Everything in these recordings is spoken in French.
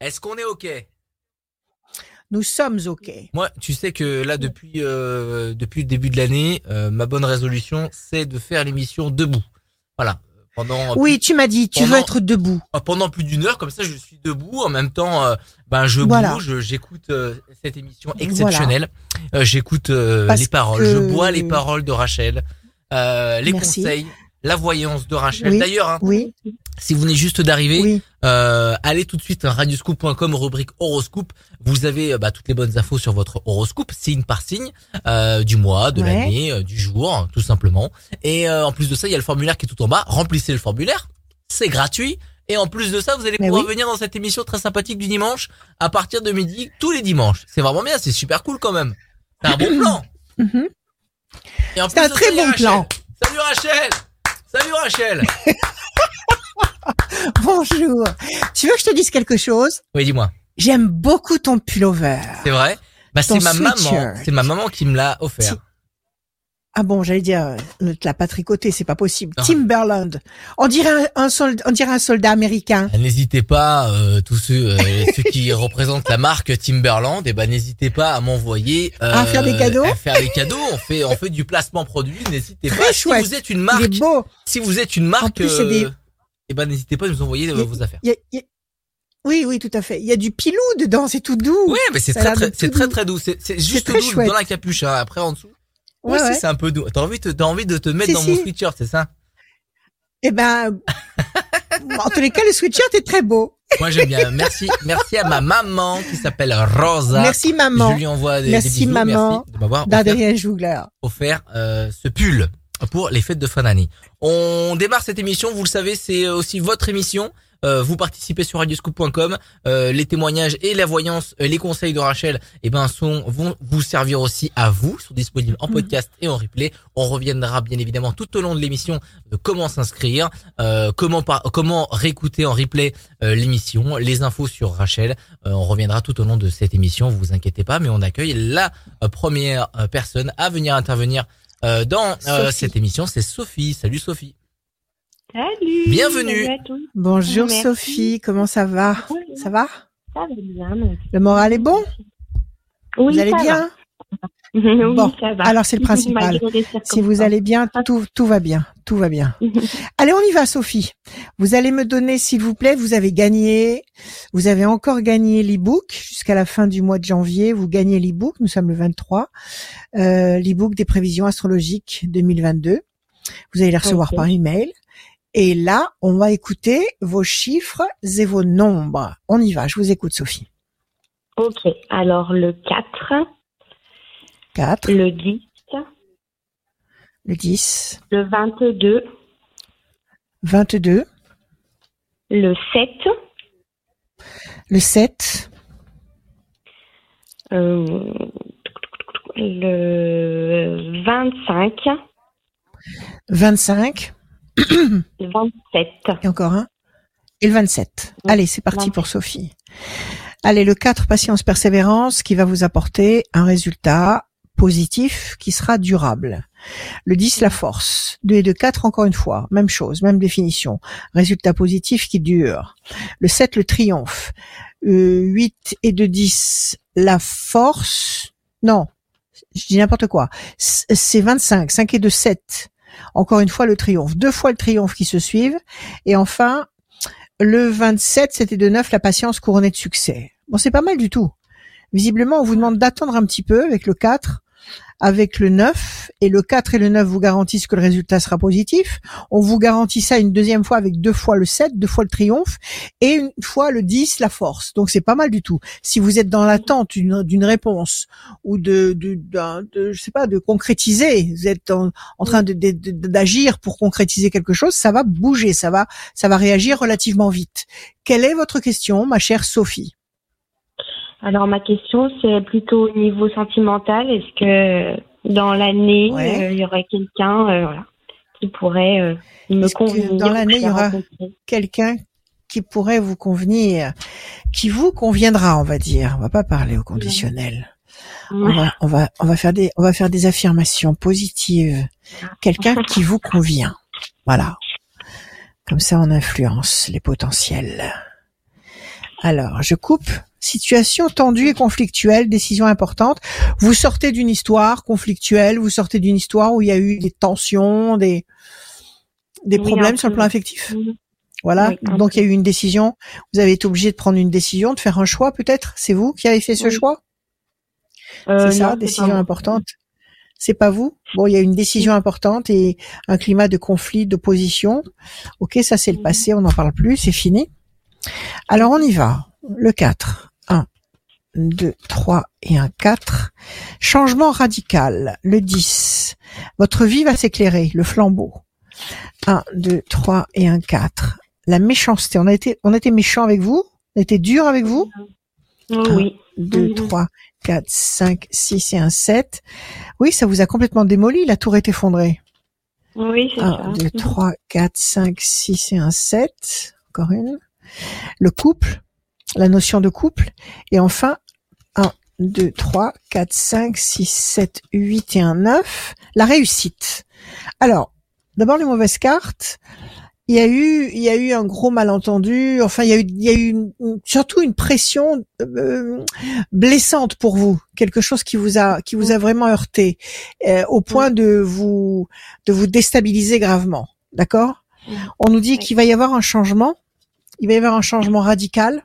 Est-ce qu'on est OK? Nous sommes OK. Moi, tu sais que là, depuis le début de l'année, ma bonne résolution, c'est de faire l'émission debout. Voilà. Tu m'as dit, tu veux être debout. Pendant plus d'une heure, comme ça, je suis debout. En même temps, je bouge, j'écoute cette émission exceptionnelle. Voilà. J'écoute les paroles. Je bois les paroles de Rachel, les conseils, la voyance de Rachel. Oui. D'ailleurs, si vous venez juste d'arriver, allez tout de suite à radioscoop.com, rubrique horoscope. Vous avez toutes les bonnes infos sur votre horoscope, signe par signe, du mois, de l'année, du jour, tout simplement. Et en plus de ça, il y a le formulaire qui est tout en bas. Remplissez le formulaire, c'est gratuit. Et en plus de ça, vous allez pouvoir venir dans cette émission très sympathique du dimanche à partir de midi, tous les dimanches. C'est vraiment bien, c'est super cool quand même. C'est un bon plan. Et en plus, c'est un très bon plan. Salut Rachel. Salut Rachel. Bonjour. Tu veux que je te dise quelque chose? Oui, dis-moi. J'aime beaucoup ton pullover. C'est vrai? Ton maman. C'est ma maman qui me l'a offert. Ah bon, j'allais dire, ne te l'a pas tricoté, c'est pas possible. Ah. Timberland. On dirait un soldat américain. N'hésitez pas, tous ceux qui représentent la marque Timberland, n'hésitez pas à m'envoyer, à faire des cadeaux. À faire des cadeaux. On fait du placement produit. N'hésitez pas. Chouette. Si vous êtes une marque. Si vous êtes une marque, n'hésitez pas à nous envoyer vos affaires. Oui, tout à fait. Il y a du pilou dedans, c'est tout doux. Oui, mais c'est très doux. C'est juste doux chouette. Dans la capuche, hein. Après, en dessous. Ouais, aussi, c'est un peu doux. T'as envie de te mettre dans mon sweatshirt, c'est ça? Eh ben, en tous les cas, le sweatshirt est très beau. Moi, j'aime bien. Merci à ma maman qui s'appelle Rosa. Merci, maman. Je lui envoie des bisous. Maman. Merci de m'avoir d'Adrien Jougler offert ce pull pour les fêtes de fin d'année. On démarre cette émission. Vous le savez, c'est aussi votre émission. Vous participez sur radioscoop.com. Les témoignages et la voyance, les conseils de Rachel, vont vous servir aussi à vous. Ils sont disponibles en podcast et en replay. On reviendra bien évidemment tout au long de l'émission de comment s'inscrire, comment réécouter en replay l'émission, les infos sur Rachel. On reviendra tout au long de cette émission. Vous inquiétez pas, mais on accueille la première personne à venir intervenir dans cette émission. C'est Sophie. Salut Sophie. Salut. Bienvenue. Salut à tous. Bonjour. Merci. Sophie, comment ça va? Oui. Ça va? Ça va bien. Merci. Le moral est bon? Oui, vous allez bien? Oui, bon, ça va. Alors c'est le principal. Si vous allez bien, tout va bien. Tout va bien. Allez, on y va Sophie. Vous allez me donner, s'il vous plaît, vous avez encore gagné l'e-book jusqu'à la fin du mois de janvier. Vous gagnez l'e-book, nous sommes le 23. L'e-book des prévisions astrologiques 2022. Vous allez les recevoir par email. Et là, on va écouter vos chiffres et vos nombres. On y va, je vous écoute, Sophie. Ok, alors le 4, le 10, le 22, le 7, le 25, le 27. Et encore un. Et le 27. Allez, c'est parti pour Sophie. Allez, le 4, patience, persévérance, qui va vous apporter un résultat positif qui sera durable. Le 10, la force. 2 et 2, 4, encore une fois. Même chose, même définition. Résultat positif qui dure. Le 7, le triomphe. 8 et 2, 10, la force. Non, je dis n'importe quoi. C'est 25. 5 et 2, 7. Encore une fois, le triomphe. 2 fois le triomphe qui se suivent. Et enfin, le 27, c'était de 9, la patience couronnée de succès. Bon, c'est pas mal du tout. Visiblement, on vous demande d'attendre un petit peu avec le 4, avec le 9. Et le 4 et le 9 vous garantissent que le résultat sera positif. On vous garantit ça une deuxième fois avec 2 fois le 7, 2 fois le triomphe et une fois le 10, la force. Donc, c'est pas mal du tout. Si vous êtes dans l'attente d'une réponse ou de concrétiser, vous êtes en train d'agir pour concrétiser quelque chose, ça va bouger, ça va réagir relativement vite. Quelle est votre question, ma chère Sophie? Alors, ma question, c'est plutôt au niveau sentimental. Est-ce que dans l'année, il y aurait quelqu'un qui pourrait me convenir? Dans l'année, il y aura quelqu'un qui pourrait vous convenir, qui vous conviendra, on va dire. On va pas parler au conditionnel. Ouais. On va faire des affirmations positives. Quelqu'un qui vous convient. Voilà. Comme ça, on influence les potentiels. Alors, je coupe. Situation tendue et conflictuelle, décision importante. Vous sortez d'une histoire conflictuelle, vous sortez d'une histoire où il y a eu des tensions, des problèmes sur le plan affectif. Oui. Voilà. Oui, donc, il y a eu une décision. Vous avez été obligé de prendre une décision, de faire un choix peut-être. C'est vous qui avez fait ce choix? C'est ça, non, décision importante. C'est pas vous? Bon, il y a une décision importante et un climat de conflit, d'opposition. Ok, ça c'est le passé, on n'en parle plus, c'est fini. Alors on y va. Le 4. 1, 2, 3 et un 4. Changement radical. Le 10. Votre vie va s'éclairer, le flambeau. 1, 2, 3 et un 4. La méchanceté. On a été méchant avec vous? On a été dur avec vous? Oui. 2, 3, 4, 5, 6 et un 7. Oui, ça vous a complètement démoli, la tour est effondrée. Oui, c'est ça. 1, 2, 3, 4, 5, 6 et un 7. Encore une. Le couple, la notion de couple. Et enfin, 1, 2, 3, 4, 5, 6, 7, 8 et un 9. La réussite. Alors, d'abord les mauvaises cartes. Il y a eu un gros malentendu. Enfin, il y a eu surtout une pression blessante pour vous, quelque chose qui vous a vraiment heurté au point de vous déstabiliser gravement. D'accord ? On nous dit qu'il va y avoir un changement. Il va y avoir un changement radical.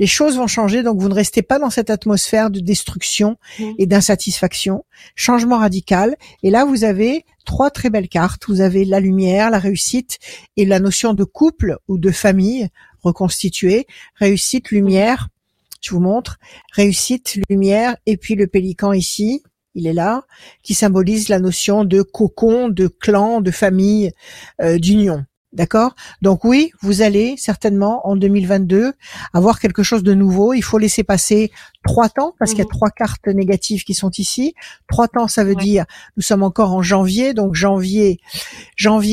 Les choses vont changer, donc vous ne restez pas dans cette atmosphère de destruction et d'insatisfaction. Changement radical. Et là, vous avez 3 très belles cartes. Vous avez la lumière, la réussite et la notion de couple ou de famille reconstituée. Réussite, lumière. Je vous montre. Réussite, lumière. Et puis le pélican ici, il est là, qui symbolise la notion de cocon, de clan, de famille, d'union. D'accord? Donc oui, vous allez certainement en 2022 avoir quelque chose de nouveau. Il faut laisser passer 3 temps parce qu'il y a 3 cartes négatives qui sont ici. 3 temps, ça veut dire nous sommes encore en janvier, donc janvier,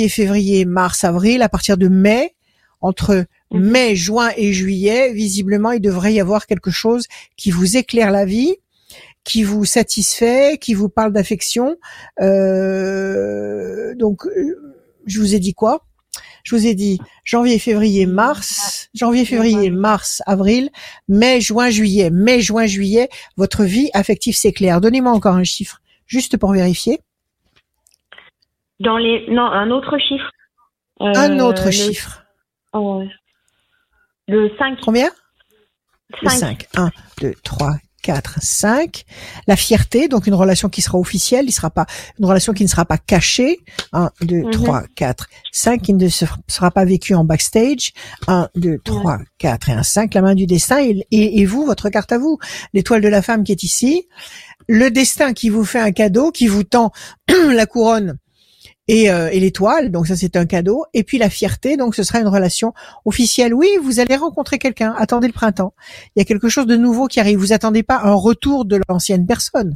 février, mars, avril. À partir de mai, entre mai, juin et juillet, visiblement, il devrait y avoir quelque chose qui vous éclaire la vie, qui vous satisfait, qui vous parle d'affection. Donc, je vous ai dit quoi? Je vous ai dit janvier, février, mars, avril, mai, juin, juillet, votre vie affective s'éclaire. Donnez-moi encore un chiffre, juste pour vérifier. Un autre chiffre. Un autre chiffre. Oh, le 5. Combien? 5. Le 5. 1, 2, 3, 4, 5. La fierté, donc une relation qui sera officielle, une relation qui ne sera pas cachée. 1, 2, 3, 4, 5, qui ne sera pas vécue en backstage. 1, 2, 3, 4 et un 5. La main du destin et vous, votre carte à vous. L'étoile de la femme qui est ici. Le destin qui vous fait un cadeau, qui vous tend la couronne et l'étoile. Donc ça, c'est un cadeau. Et puis la fierté, donc ce sera une relation officielle. Oui, vous allez rencontrer quelqu'un. Attendez le printemps. Il y a quelque chose de nouveau qui arrive. Vous attendez pas un retour de l'ancienne personne.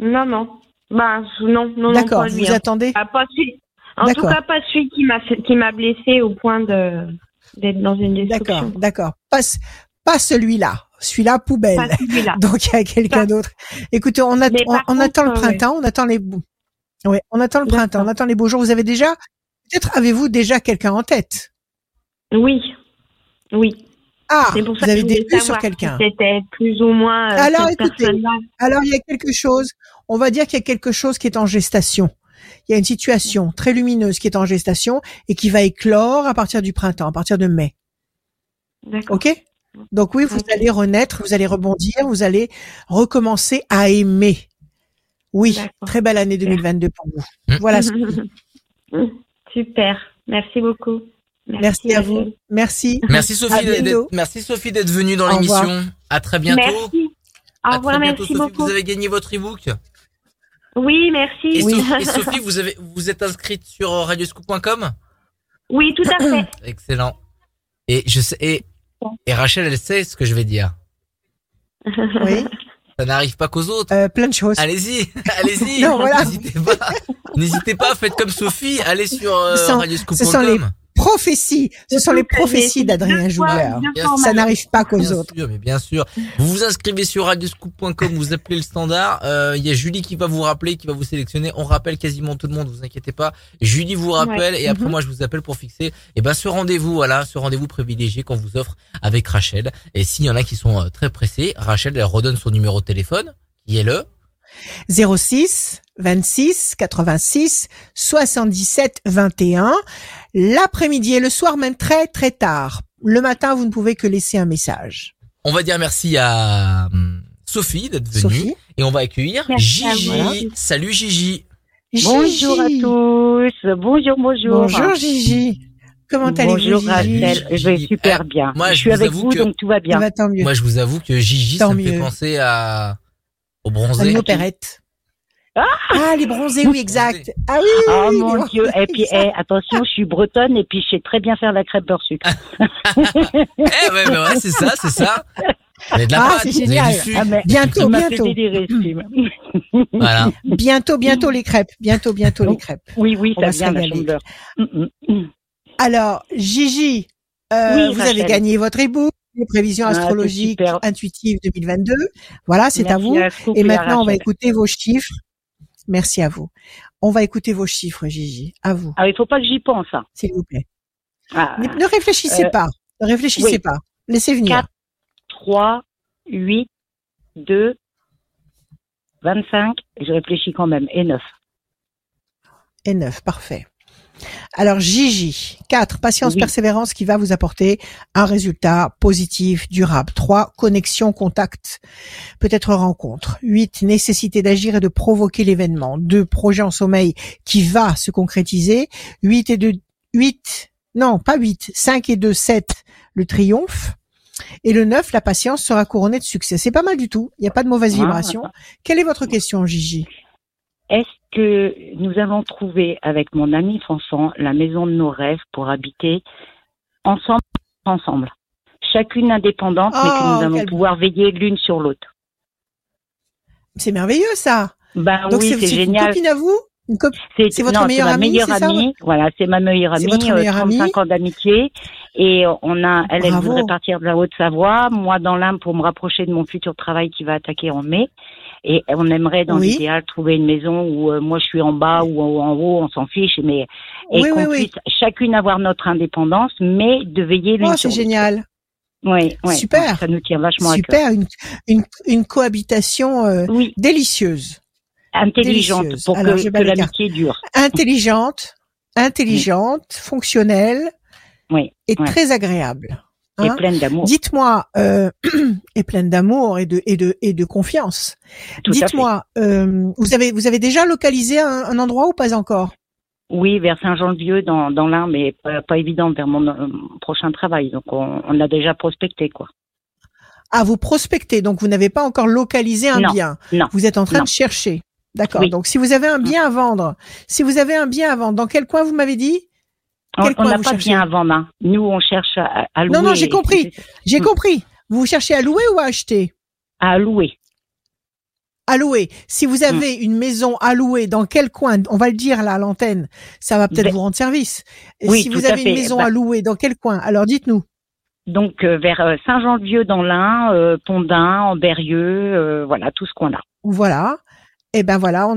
Non. Bah, non. D'accord. Vous attendez. Ah, pas celui. En tout cas, pas celui qui m'a blessé au point d'être dans une destruction. D'accord. Pas celui-là. Celui-là, poubelle. Pas celui-là. Donc il y a quelqu'un d'autre. Écoutez, on attend le printemps. On attend les. Oui, on attend le printemps, on attend les beaux jours. Vous avez déjà, peut-être avez-vous déjà quelqu'un en tête? Oui. Ah, c'est pour ça vous avez des vues sur quelqu'un. Si c'était plus ou moins. Alors écoutez, il y a quelque chose. On va dire qu'il y a quelque chose qui est en gestation. Il y a une situation très lumineuse qui est en gestation et qui va éclore à partir du printemps, à partir de mai. D'accord. Ok. Donc oui, vous allez renaître, vous allez rebondir, vous allez recommencer à aimer. Oui, d'accord. Très belle année 2022 pour vous. Voilà. Super, merci beaucoup. Merci à vous. Merci. Merci Sophie d'être venue dans l'émission. À très bientôt. Merci. Au revoir, merci Sophie, beaucoup. Vous avez gagné votre e-book. Oui, merci. Sophie, vous êtes inscrite sur radioscoop.com? Oui, tout à fait. Excellent. Et je sais et Rachel, elle sait ce que je vais dire. Oui. Ça n'arrive pas qu'aux autres. Plein de choses. Allez-y. Non, voilà. N'hésitez pas. Faites comme Sophie. Allez sur radioscoop.com. Ce sont les prophéties. Ce sont les prophéties d'Adrien Jougler. Ça n'arrive pas qu'aux autres. Bien sûr, mais bien sûr. Vous vous inscrivez sur radioscoop.com, vous appelez le standard. Il y a Julie qui va vous rappeler, qui va vous sélectionner. On rappelle quasiment tout le monde, vous inquiétez pas. Julie vous rappelle et après moi je vous appelle pour fixer ce rendez-vous, voilà, ce rendez-vous privilégié qu'on vous offre avec Rachel. Et s'il y en a qui sont très pressés, Rachel elle redonne son numéro de téléphone, qui est le 06 26 86 77 21. L'après-midi et le soir, même très très tard. Le matin, vous ne pouvez que laisser un message. On va dire merci à Sophie d'être venue et on va accueillir Gigi. Voilà. Salut Gigi. Bonjour à tous. Bonjour. Bonjour Gigi. Comment allez-vous? Bonjour Rachel, je vais super bien. Moi, je suis avec vous, donc tout va bien. Bah, tant mieux. Moi, je vous avoue que Gigi, ça me fait penser au bronzé. Une opérette. Ah, les bronzés, oui, exact. Ah oui, oh mon Dieu. Et puis, attention, je suis bretonne et puis je sais très bien faire la crêpe beurre sucre. C'est ça, c'est ça. De la pâte, c'est génial. Bientôt. Voilà. Bientôt les crêpes. Bientôt les crêpes. Oui, ça vient la chambre. Alors, Gigi, vous avez gagné votre e-book, les prévisions astrologiques intuitives 2022. Voilà, c'est à vous. Et maintenant, on va écouter vos chiffres. Merci à vous. On va écouter vos chiffres, Gigi. À vous. Ah, il faut pas que j'y pense, ça. S'il vous plaît. Ah, ne réfléchissez pas. Ne réfléchissez pas. Laissez venir. 4, 3, 8, 2, 25. Je réfléchis quand même. Et 9. Et 9, parfait. Alors Gigi, 4, patience, persévérance qui va vous apporter un résultat positif, durable. 3, connexion, contact, peut-être rencontre. 8, nécessité d'agir et de provoquer l'événement. 2, projet en sommeil qui va se concrétiser. 5 et 2, 7, le triomphe. Et le 9, la patience sera couronnée de succès. C'est pas mal du tout, il n'y a pas de mauvaise vibration. Quelle est votre question, Gigi ? Est-ce que nous allons trouver avec mon ami François la maison de nos rêves pour habiter ensemble, chacune indépendante, mais que nous allons pouvoir veiller l'une sur l'autre. C'est merveilleux ça. Donc c'est génial. Une copine à vous, c'est votre meilleure amie. Voilà, c'est ma meilleure amie. C'est votre 35 ans d'amitié et elle voudrait partir de la Haute-Savoie, moi dans l'Ain pour me rapprocher de mon futur travail qui va attaquer en mai. Et on aimerait, dans l'idéal, trouver une maison où moi je suis en bas ou en haut, on s'en fiche, mais puisse chacune avoir notre indépendance, mais de veiller l'une sur l'autre. C'est génial. Oui. Super. Ça nous tient vachement à cœur. Super, une cohabitation délicieuse, intelligente, délicieuse. Pour que l'amitié dure. Intelligente, fonctionnelle, très agréable. Et pleine d'amour. Dites-moi, et pleine d'amour et de confiance. Tout dites-moi, vous avez déjà localisé un endroit ou pas encore? Oui, vers Saint-Jean-le-Vieux dans l'Ain, mais pas évident vers mon prochain travail. Donc on a déjà prospecté quoi. Ah, vous prospectez, donc vous n'avez pas encore localisé un bien. Non. Vous êtes en train de chercher. D'accord. Oui. Donc si vous avez un bien à vendre, dans quel coin vous m'avez dit? On n'a pas bien à vendre. Hein. Nous, on cherche à louer. Non, j'ai compris. Vous cherchez à louer ou à acheter ? À louer. À louer. Si vous avez une maison à louer, dans quel coin ? On va le dire là à l'antenne. Ça va peut-être vous rendre service. Oui, si vous avez une maison à louer, dans quel coin ? Alors dites-nous. Donc vers Saint-Jean-le-Vieux dans l'Ain, Pondin, Ambérieux, voilà tout ce qu'on a. Voilà. Et ben voilà,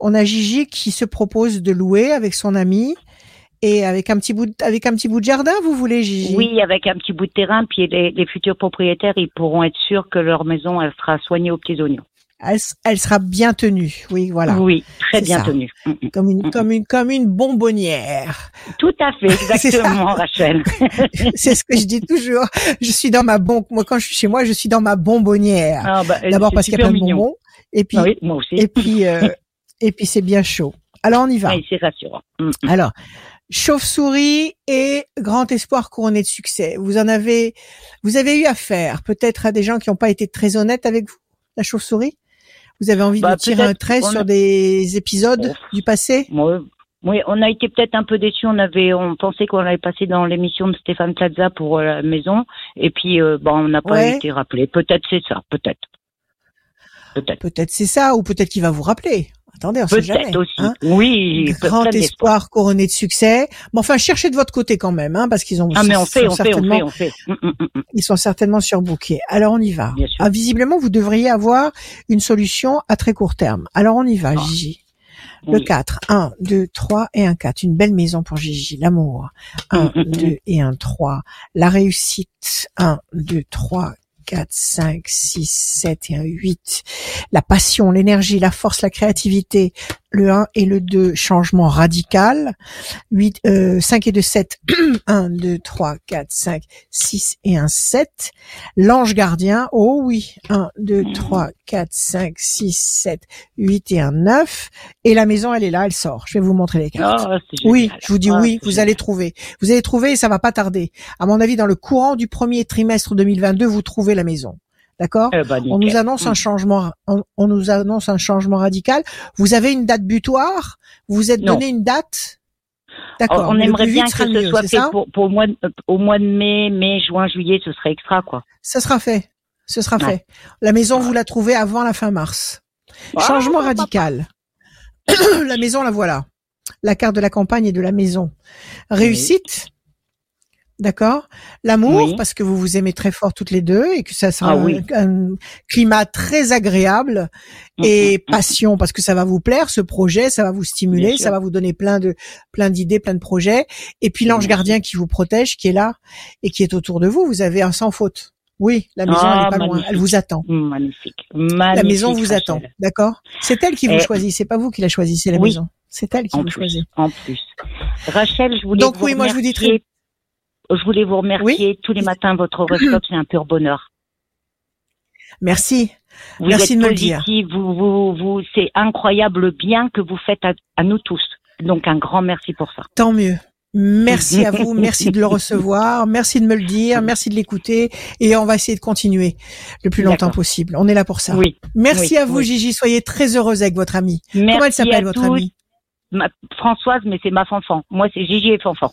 on a Gigi qui se propose de louer avec son ami. Et avec un petit bout de jardin, vous voulez, Gigi? Oui, avec un petit bout de terrain, puis les futurs propriétaires, ils pourront être sûrs que leur maison, elle sera soignée aux petits oignons. Elle sera bien tenue, oui, voilà. Oui, très bien tenue. Comme une bonbonnière. Tout à fait, exactement, Rachel. C'est ce que je dis toujours. Moi, quand je suis chez moi, je suis dans ma bonbonnière. D'abord parce qu'il y a plein de bonbons. Et puis, moi aussi. Et puis c'est bien chaud. Alors, on y va. Oui, c'est rassurant. Alors. Chauve-souris et grand espoir couronné de succès. Vous avez eu affaire peut-être à des gens qui n'ont pas été très honnêtes avec vous, la chauve-souris. Vous avez envie de tirer un trait sur des épisodes du passé. Oui, on a été peut-être un peu déçus. On pensait qu'on l'avait passé dans l'émission de Stéphane Plaza pour la maison. Et puis, on n'a pas été rappelé. Peut-être c'est ça, ou peut-être qu'il va vous rappeler. Attendez, on sait jamais. Aussi. Hein, oui, grand espoir couronné de succès. Mais enfin, cherchez de votre côté quand même, hein, parce qu'ils ont. Ah mais on fait. Ils sont certainement surbookés. Alors on y va. Ah, visiblement, vous devriez avoir une solution à très court terme. Alors on y va, ah. Gigi. Le 4, 1, 2, 3 et un 4. Une belle maison pour Gigi, l'amour. 1, 2 et un 3. La réussite, 1, 2, 3, 4, 5, 6, 7 et un 8. La passion, l'énergie, la force, la créativité. Le 1 et le 2, changement radical. 5 et 2, 7. 1, 2, 3, 4, 5, 6 et un 7. L'ange gardien, oh oui. 1, 2, 3, 4, 5, 6, 7, 8 et un 9. Et la maison, elle est là, elle sort. Je vais vous montrer les cartes. Oh, oui, je vous dis oui, vous allez trouver. Vous allez trouver et ça va pas tarder. À mon avis, dans le courant du premier trimestre 2022, vous trouvez la maison. D'accord? On nous annonce un changement, on nous annonce un changement radical. Vous avez une date butoir? Vous vous êtes donné une date? D'accord. On aimerait bien que ce soit fait pour au mois de mai, juin, juillet, ce serait extra, quoi. Ça sera fait. Ce sera fait. La maison, vous la trouvez avant la fin mars. Changement radical. La maison, la voilà. La carte de la campagne et de la maison. Réussite. D'accord, l'amour parce que vous vous aimez très fort toutes les deux et que ça sera un climat très agréable et passion parce que ça va vous plaire ce projet, ça va vous stimuler, ça va vous donner plein d'idées, plein de projets et puis l'ange gardien qui vous protège, qui est là et qui est autour de vous, vous avez un sans faute. Oui, la maison elle est pas loin, elle vous attend. Magnifique. La maison vous attend, d'accord ? C'est elle qui vous choisit, c'est pas vous qui la choisissez la maison. C'est elle qui vous choisit. En plus. Rachel, je voulais vous remercier. Moi je vous dis très Je voulais vous remercier tous les matins. Votre horoscope, c'est un pur bonheur. Merci. Merci de me le dire. Vous, c'est incroyable le bien que vous faites à nous tous. Donc un grand merci pour ça. Tant mieux. Merci à vous. Merci de le recevoir. Merci de me le dire. Merci de l'écouter. Et on va essayer de continuer le plus longtemps possible. On est là pour ça. Oui. Merci à vous, Gigi. Soyez très heureuse avec votre amie. Merci. Comment elle s'appelle votre amie? Françoise, mais c'est ma fanfan. Moi, c'est Gigi et fanfan.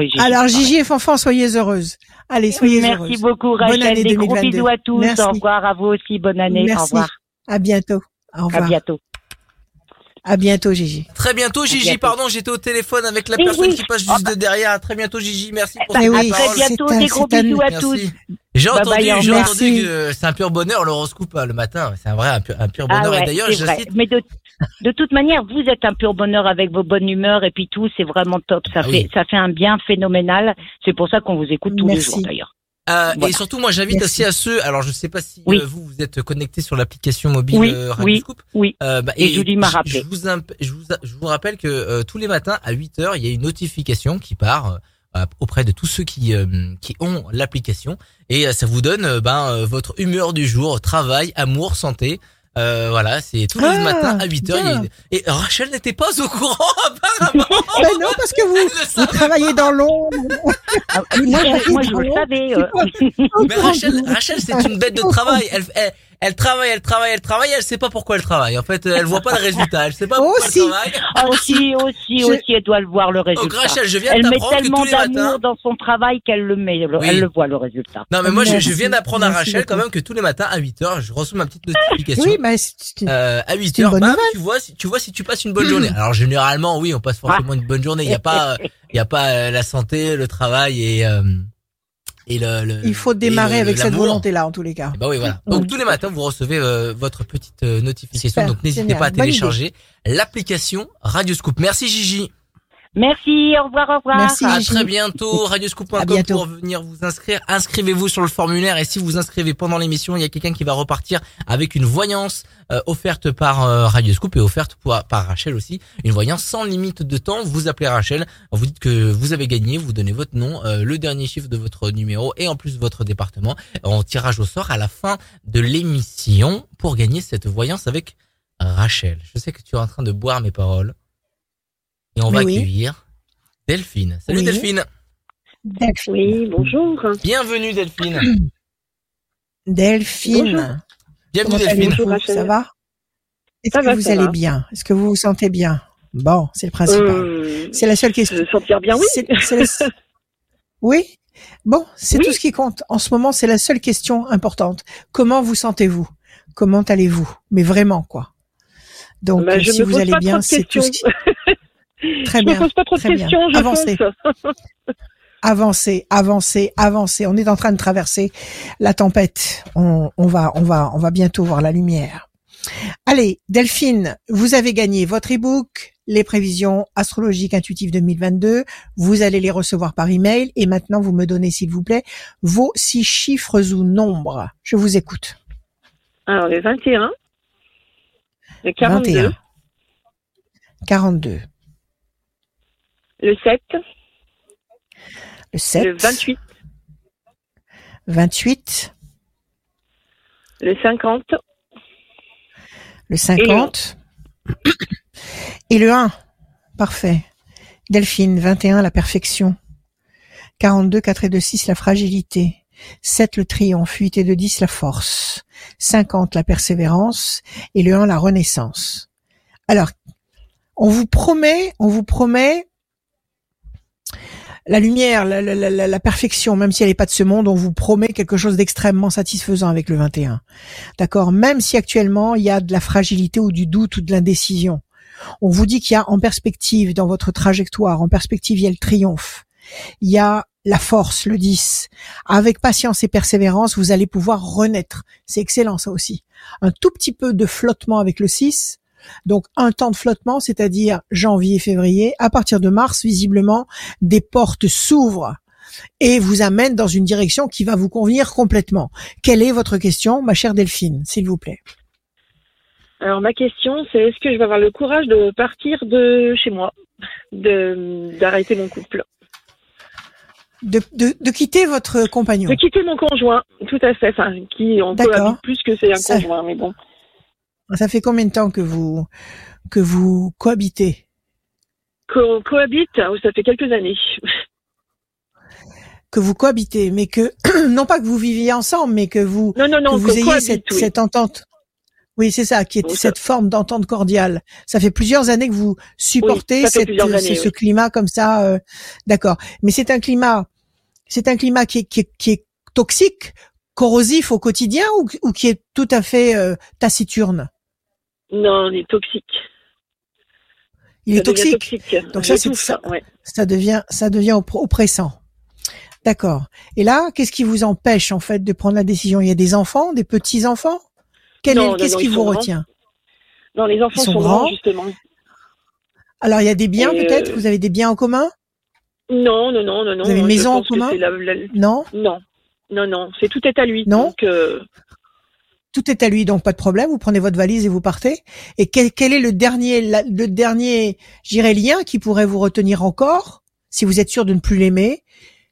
Gigi. Alors, Gigi et Fanfan, soyez heureuses. Allez, soyez heureuses. Merci beaucoup, Rachel. Bonne année 2022. Gros bisous à tous. Merci. Au revoir à vous aussi. Bonne année. Merci. Au revoir. À bientôt. Au revoir. À bientôt. À bientôt, Gigi. Très bientôt, Gigi. Pardon, j'étais au téléphone avec la personne qui passe juste de derrière. À très bientôt, Gigi. Merci pour cette parole. À très bientôt. Des gros bisous à tous. J'ai entendu que c'est un pur bonheur, l'horoscope, le matin. C'est un pur bonheur. Et d'ailleurs, je cite... Mais de toute manière, vous êtes un pur bonheur avec vos bonnes humeurs et puis tout, c'est vraiment top. Ça fait un bien phénoménal. C'est pour ça qu'on vous écoute tous les jours, d'ailleurs. Voilà. Et surtout, moi, j'invite aussi à ceux. Alors, je ne sais pas si vous êtes connectés sur l'application mobile Radioscoop. Oui. Et Julie m'a rappelé. Je vous rappelle que tous les matins à 8h, il y a une notification qui part auprès de tous ceux qui ont l'application, et ça vous donne votre humeur du jour, travail, amour, santé. Voilà, c'est tous les matins à 8h. Et Rachel n'était pas au courant, apparemment. Ben non, parce que vous travaillez dans l'ombre. Moi, je le savais. Mais Rachel, c'est une bête de travail. Elle travaille. Elle sait pas pourquoi elle travaille. En fait, elle voit pas le résultat. Elle sait pas pourquoi elle travaille. Aussi, elle doit le voir le résultat. Donc, Rachel, je viens d'apprendre que tous les matins. Elle met tellement d'amour dans son travail qu'elle le met, elle le voit le résultat. Non, mais moi, je viens d'apprendre à Rachel quand même que tous les matins à 8h, je reçois ma petite notification. Oui, mais à 8h, tu vois si tu passes une bonne journée. Alors, généralement, on passe forcément une bonne journée. Il y a pas la santé, le travail et il faut démarrer avec cette volonté-là, en tous les cas. Bah oui, voilà. Donc, tous les matins, vous recevez votre petite notification. Super, donc, n'hésitez pas à télécharger l'application Radioscoop. Merci, Gigi. Merci, au revoir. Merci, à Gigi. Très bientôt, radioscoop.com pour venir vous inscrire. Inscrivez-vous sur le formulaire, et si vous inscrivez pendant l'émission, il y a quelqu'un qui va repartir avec une voyance offerte par Radioscoop et offerte par Rachel aussi. Une voyance sans limite de temps. Vous appelez Rachel, vous dites que vous avez gagné, vous donnez votre nom, le dernier chiffre de votre numéro et en plus votre département, en tirage au sort à la fin de l'émission pour gagner cette voyance avec Rachel. Je sais que tu es en train de boire mes paroles. Et on va accueillir Delphine. Salut Delphine. Oui, bonjour. Bienvenue Delphine. Bonjour. Bienvenue Delphine. Bonjour, ça va ? Est-ce que vous allez bien ? Est-ce que vous vous sentez bien ? Bon, c'est le principal. C'est la seule question. Se sentir bien, oui. Oui. Bon, c'est tout ce qui compte. En ce moment, c'est la seule question importante. Comment vous sentez-vous ? Comment allez-vous ? Mais vraiment, quoi. Donc, bah, si vous allez bien, c'est tout ce qui... Très bien. Je ne pose pas trop de questions, je pense. Avancez. On est en train de traverser la tempête. On va bientôt voir la lumière. Allez, Delphine, vous avez gagné votre e-book, les prévisions astrologiques intuitives 2022. Vous allez les recevoir par email. Et maintenant, vous me donnez, s'il vous plaît, vos 6 chiffres ou nombres. Je vous écoute. Alors, les 21, le 42, 21, 42, le 7, le 7, le 28, 28, le 50, le 50 et le 1. Parfait. Delphine, 21, la perfection. 42, 4 et 2, 6, la fragilité. 7, le triomphe. 8 et 2, 10, la force. 50, la persévérance. Et le 1, la renaissance. Alors, on vous promet la lumière, la perfection, même si elle n'est pas de ce monde, on vous promet quelque chose d'extrêmement satisfaisant avec le 21. D'accord ? Même si actuellement, il y a de la fragilité ou du doute ou de l'indécision. On vous dit qu'il y a en perspective, dans votre trajectoire, en perspective, il y a le triomphe. Il y a la force, le 10. Avec patience et persévérance, vous allez pouvoir renaître. C'est excellent, ça aussi. Un tout petit peu de flottement avec le 6. Donc, un temps de flottement, c'est-à-dire janvier, février. À partir de mars, visiblement, des portes s'ouvrent et vous amènent dans une direction qui va vous convenir complètement. Quelle est votre question, ma chère Delphine, s'il vous plaît? Alors, ma question, c'est est-ce que je vais avoir le courage de partir de chez moi, d'arrêter mon couple? De quitter votre compagnon? De quitter mon conjoint, tout à fait. Enfin, qui, on peut avoir plus que c'est un conjoint, mais bon. Ça fait combien de temps que vous cohabitez? Qu'on cohabite, ça fait quelques années. Que vous cohabitez, mais que non pas que vous viviez ensemble, mais que vous ayez cette entente. Oui, c'est ça, qui est cette forme d'entente cordiale. Ça fait plusieurs années que vous supportez ce climat comme ça. D'accord. Mais c'est un climat qui est toxique, corrosif au quotidien ou qui est tout à fait taciturne. Non, il est toxique. Il est toxique. Donc ça devient oppressant. D'accord. Et là, qu'est-ce qui vous empêche en fait de prendre la décision? Il y a des enfants, des petits enfants. Qu'est-ce qui vous retient? Non, les enfants sont grands justement. Alors il y a des biens peut-être. Vous avez des biens en commun? Non. Vous avez une maison en commun? Non. C'est tout est à lui. Non. Donc, tout est à lui, donc pas de problème. Vous prenez votre valise et vous partez. Et quel est le dernier, j'irais, lien qui pourrait vous retenir encore? Si vous êtes sûr de ne plus l'aimer,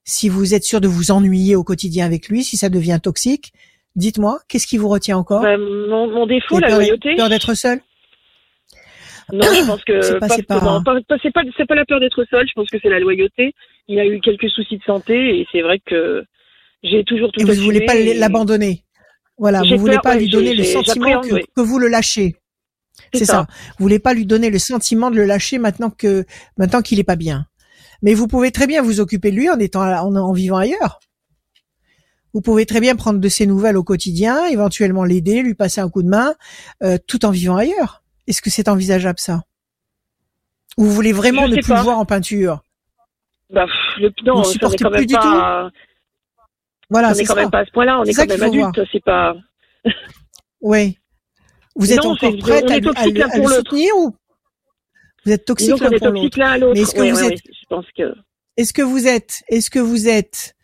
si vous êtes sûr de vous ennuyer au quotidien avec lui, si ça devient toxique, dites-moi, qu'est-ce qui vous retient encore? Mon défaut, la loyauté. Peur d'être seul? Non, je pense que c'est pas la peur d'être seul. Je pense que c'est la loyauté. Il y a eu quelques soucis de santé et c'est vrai que j'ai toujours tout. Et vous ne voulez pas l'abandonner. Voilà, vous voulez pas lui donner le sentiment que vous le lâchez. C'est ça. Vous voulez pas lui donner le sentiment de le lâcher maintenant qu'il est pas bien. Mais vous pouvez très bien vous occuper de lui en vivant ailleurs. Vous pouvez très bien prendre de ses nouvelles au quotidien, éventuellement l'aider, lui passer un coup de main, tout en vivant ailleurs. Est-ce que c'est envisageable, ça? Ou vous voulez vraiment ne plus le voir en peinture? Non, vous ne supportez plus du tout. Voilà, c'est ça. On n'est quand même pas à ce point-là, on est quand même adulte, c'est pas... Oui. Vous êtes encore prête à le soutenir ou... Vous êtes toxique l'un pour l'autre. Mais est-ce que vous êtes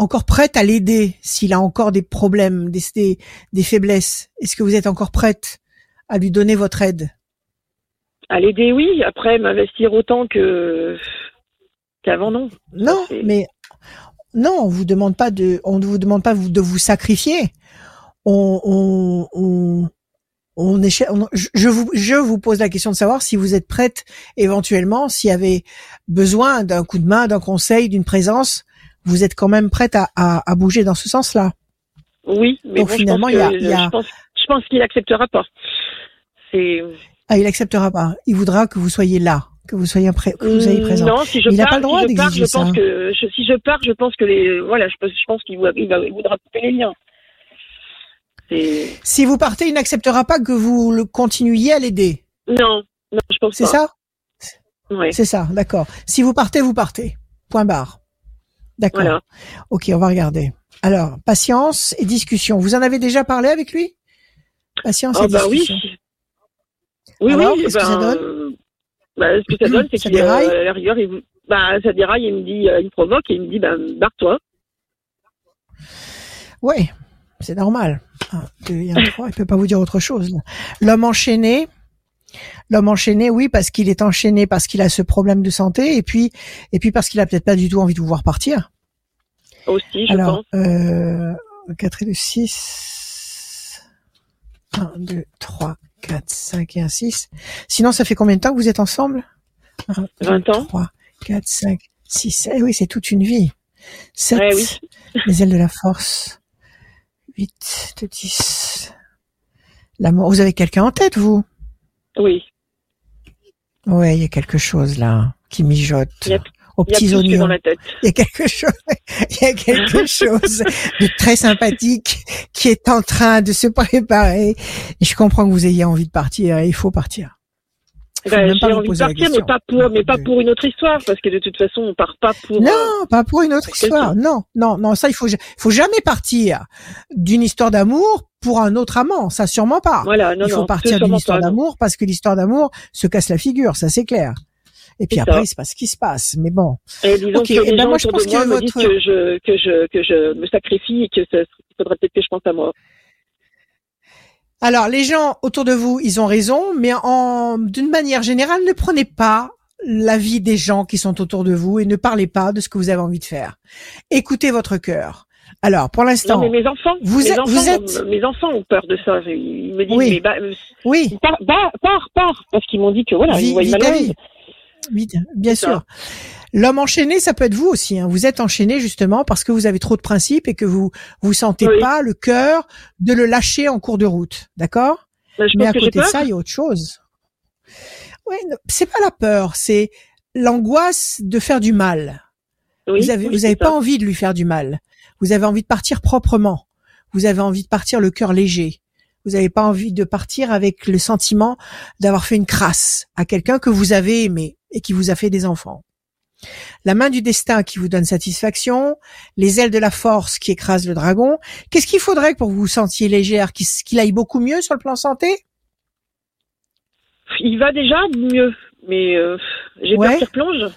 encore prête à l'aider s'il a encore des problèmes, des faiblesses? Est-ce que vous êtes encore prête à lui donner votre aide? À l'aider, oui. Après, m'investir autant qu'avant, non. Non, mais... Non, on ne vous demande pas de vous sacrifier. Je vous pose la question de savoir si vous êtes prête éventuellement, s'il y avait besoin d'un coup de main, d'un conseil, d'une présence, vous êtes quand même prête à bouger dans ce sens-là. Oui, mais donc, finalement, je pense qu'il acceptera pas. Il acceptera pas. Il voudra que vous soyez là. Que vous soyez présent. Non, si je pars, je pense qu'il va couper les liens. C'est... Si vous partez, il n'acceptera pas que vous le continuiez à l'aider. Non, non, je pense pas. C'est ça ? Oui. C'est ça, d'accord. Si vous partez, vous partez. Point barre. D'accord. Voilà. Ok, on va regarder. Alors, patience et discussion. Vous en avez déjà parlé avec lui ? Patience et discussion. Oui. Alors, oui, qu'est-ce que ça donne ? Ce que ça donne, c'est qu'il déraille. À la rigueur, ça déraille, il me dit, il me provoque et il me dit, barre-toi. Oui, c'est normal. 1, 2, 3, il ne peut pas vous dire autre chose. L'homme enchaîné, oui, parce qu'il est enchaîné, parce qu'il a ce problème de santé, et puis parce qu'il a peut-être pas du tout envie de vous voir partir. Aussi, je pense. 4 et 2, 6. 1, 2, 3, 4, 5 et 1, 6. Sinon, ça fait combien de temps que vous êtes ensemble ? 20 ans. 3, 4, 5, 6. Eh oui, c'est toute une vie. 7, ouais, oui. Les ailes de la force. 8, 10. L'amour. Vous avez quelqu'un en tête, vous ? Oui. Ouais, il y a quelque chose là qui mijote. Aux petits oignons. Dans la tête. Il y a quelque chose de très sympathique qui est en train de se préparer. Et je comprends que vous ayez envie de partir. Et il faut partir. J'ai envie de partir, mais pas pour une autre histoire, parce que de toute façon, on part pas pour. Non, pas pour une autre histoire. Non, ça, il faut jamais partir d'une histoire d'amour pour un autre amant. Ça, sûrement pas. Voilà, il faut partir d'une histoire d'amour parce que l'histoire d'amour se casse la figure. Ça, c'est clair. Et puis après, il se passe ce qui se passe. Mais bon. Et disons que les gens autour de moi me disent que je me sacrifie et que ça, il faudrait peut-être que je pense à moi. Alors, les gens autour de vous, ils ont raison, mais d'une manière générale, ne prenez pas l'avis des gens qui sont autour de vous et ne parlez pas de ce que vous avez envie de faire. Écoutez votre cœur. Alors, pour l'instant, non, mais mes enfants ont peur de ça. Ils me disent, pars, parce qu'ils m'ont dit que voilà, ils voient une maladie. Vite, bien sûr. L'homme enchaîné, ça peut être vous aussi. Hein. Vous êtes enchaîné justement parce que vous avez trop de principes et que vous sentez pas le cœur de le lâcher en cours de route, d'accord ? Mais à côté de ça, il y a autre chose. Ouais, c'est pas la peur, c'est l'angoisse de faire du mal. Oui, vous avez pas envie de lui faire du mal. Vous avez envie de partir proprement. Vous avez envie de partir le cœur léger. Vous n'avez pas envie de partir avec le sentiment d'avoir fait une crasse à quelqu'un que vous avez aimé et qui vous a fait des enfants. La main du destin qui vous donne satisfaction, les ailes de la force qui écrasent le dragon. Qu'est-ce qu'il faudrait pour que vous vous sentiez légère, qu'il aille beaucoup mieux sur le plan santé ? Il va déjà mieux, mais j'ai peur qu'il plonge.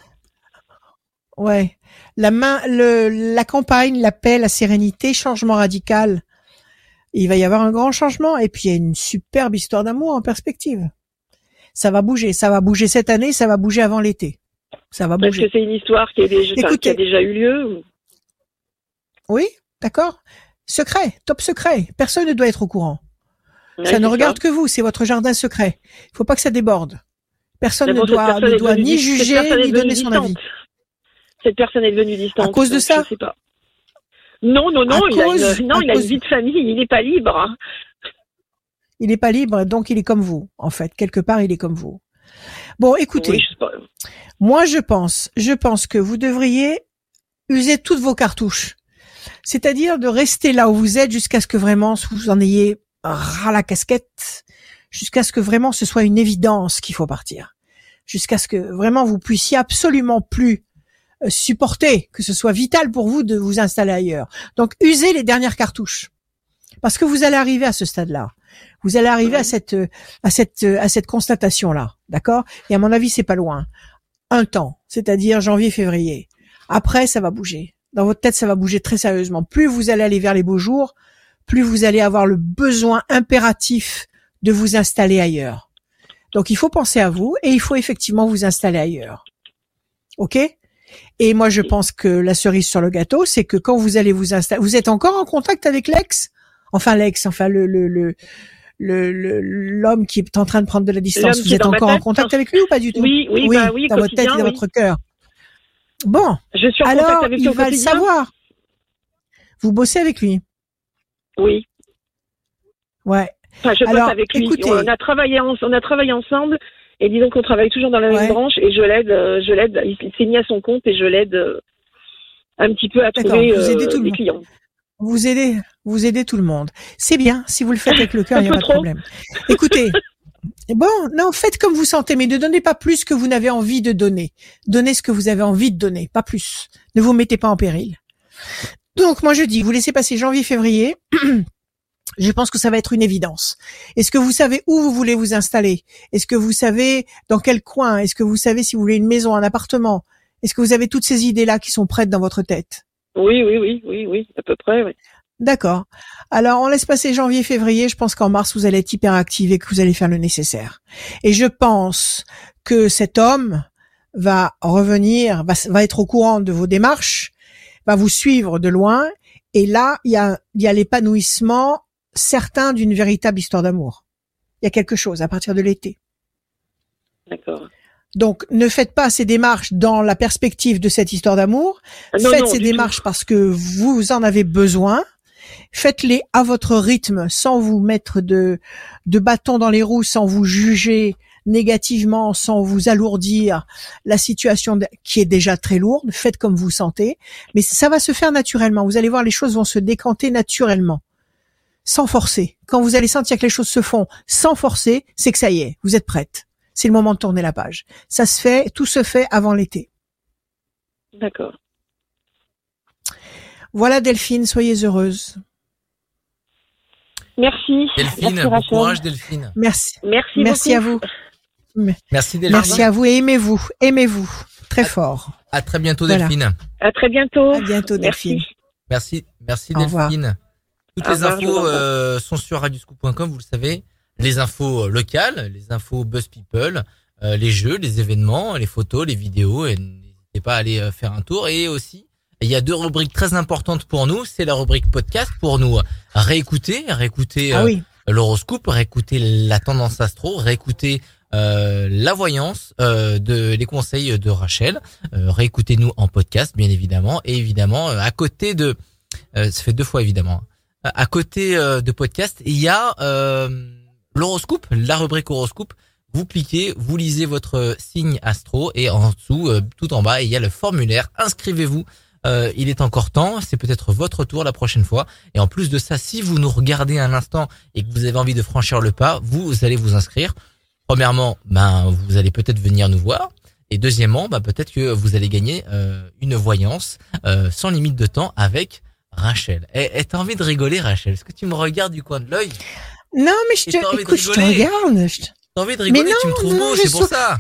Ouais. La campagne, la paix, la sérénité, changement radical. Il va y avoir un grand changement et puis il y a une superbe histoire d'amour en perspective. Ça va bouger cette année, ça va bouger avant l'été. Ça va bouger. Parce que c'est une histoire qui a déjà eu lieu. Ou... Oui, d'accord. Secret, top secret. Personne ne doit être au courant. Ouais, ça ne regarde que vous, c'est votre jardin secret. Il ne faut pas que ça déborde. Personne ne doit ni juger ni donner son avis. Cette personne est devenue distante. À cause de ça ? Je sais pas. Non, il a une vie de famille, il n'est pas libre. Il n'est pas libre, donc il est comme vous, en fait. Quelque part, il est comme vous. Bon, écoutez, moi je pense que vous devriez user toutes vos cartouches. C'est-à-dire de rester là où vous êtes jusqu'à ce que vraiment vous en ayez ras la casquette, jusqu'à ce que vraiment ce soit une évidence qu'il faut partir. Jusqu'à ce que vraiment vous puissiez absolument plus supporter, que ce soit vital pour vous de vous installer ailleurs. Donc, usez les dernières cartouches. Parce que vous allez arriver à ce stade-là. Vous allez arriver à cette constatation-là. D'accord ? Et à mon avis, c'est pas loin. Un temps. C'est-à-dire janvier-février. Après, ça va bouger. Dans votre tête, ça va bouger très sérieusement. Plus vous allez aller vers les beaux jours, plus vous allez avoir le besoin impératif de vous installer ailleurs. Donc, il faut penser à vous et il faut effectivement vous installer ailleurs. OK ? Et moi, je pense que la cerise sur le gâteau, c'est que quand vous allez vous installer, vous êtes encore en contact avec l'ex, l'homme qui est en train de prendre de la distance. Vous êtes encore en contact avec lui ou pas du tout ? Oui, dans votre tête et dans votre cœur. Bon, je suis en contact avec lui au quotidien. Alors, il va le savoir. Vous bossez avec lui ? Oui. Ouais. Enfin, je bosse avec lui. Écoutez, on a travaillé ensemble. Et disons qu'on travaille toujours dans la même branche et je l'aide. Il s'est mis à son compte et je l'aide un petit peu à trouver des clients. Vous aidez vous aidez tout le monde. C'est bien, si vous le faites avec le cœur, il n'y a pas de problème. Écoutez, bon, non, faites comme vous sentez, mais ne donnez pas plus que vous n'avez envie de donner. Donnez ce que vous avez envie de donner, pas plus. Ne vous mettez pas en péril. Donc, moi, je dis, vous laissez passer janvier, février. Je pense que ça va être une évidence. Est-ce que vous savez où vous voulez vous installer? Est-ce que vous savez dans quel coin? Est-ce que vous savez si vous voulez une maison, un appartement? Est-ce que vous avez toutes ces idées-là qui sont prêtes dans votre tête? Oui, à peu près, oui. D'accord. Alors, on laisse passer janvier, février. Je pense qu'en mars, vous allez être hyper active et que vous allez faire le nécessaire. Et je pense que cet homme va revenir, va être au courant de vos démarches, va vous suivre de loin. Et là, il y a l'épanouissement certain d'une véritable histoire d'amour. Il y a quelque chose à partir de l'été. D'accord. Donc, ne faites pas ces démarches dans la perspective de cette histoire d'amour. Faites ces démarches parce que vous en avez besoin. Faites-les à votre rythme, sans vous mettre de bâton dans les roues, sans vous juger négativement, sans vous alourdir la situation qui est déjà très lourde. Faites comme vous sentez. Mais ça va se faire naturellement. Vous allez voir, les choses vont se décanter naturellement, sans forcer. Quand vous allez sentir que les choses se font sans forcer, c'est que ça y est, vous êtes prête. C'est le moment de tourner la page. Ça se fait, tout se fait avant l'été. D'accord. Voilà Delphine, soyez heureuse. Merci. Delphine, bon courage Delphine. Merci beaucoup. À vous. Merci Delphine. Merci à vous et aimez-vous très fort. À très bientôt Delphine. Voilà. À très bientôt. À bientôt Delphine. Merci Delphine. Toutes les infos sont sur radioscoop.com, vous le savez. Les infos locales, les infos Buzz People, les jeux, les événements, les photos, les vidéos. Et n'hésitez pas à aller faire un tour. Et aussi, il y a deux rubriques très importantes pour nous. C'est la rubrique podcast pour nous réécouter l'horoscope, réécouter la tendance astro, réécouter la voyance, les conseils de Rachel. Réécoutez-nous en podcast, bien évidemment. Et évidemment, à côté de... ça fait deux fois, évidemment. À côté de podcast, il y a... l'horoscope, la rubrique horoscope, vous cliquez, vous lisez votre signe astro et en dessous, tout en bas, il y a le formulaire. Inscrivez-vous, il est encore temps, c'est peut-être votre tour la prochaine fois. Et en plus de ça, si vous nous regardez un instant et que vous avez envie de franchir le pas, vous allez vous inscrire. Premièrement, vous allez peut-être venir nous voir. Et deuxièmement, peut-être que vous allez gagner une voyance sans limite de temps avec Rachel. Et t'as envie de rigoler, Rachel? Est-ce que tu me regardes du coin de l'œil? Non, mais je te regarde. T'as envie de rigoler, mais non, tu me trouves beau, c'est pour ça.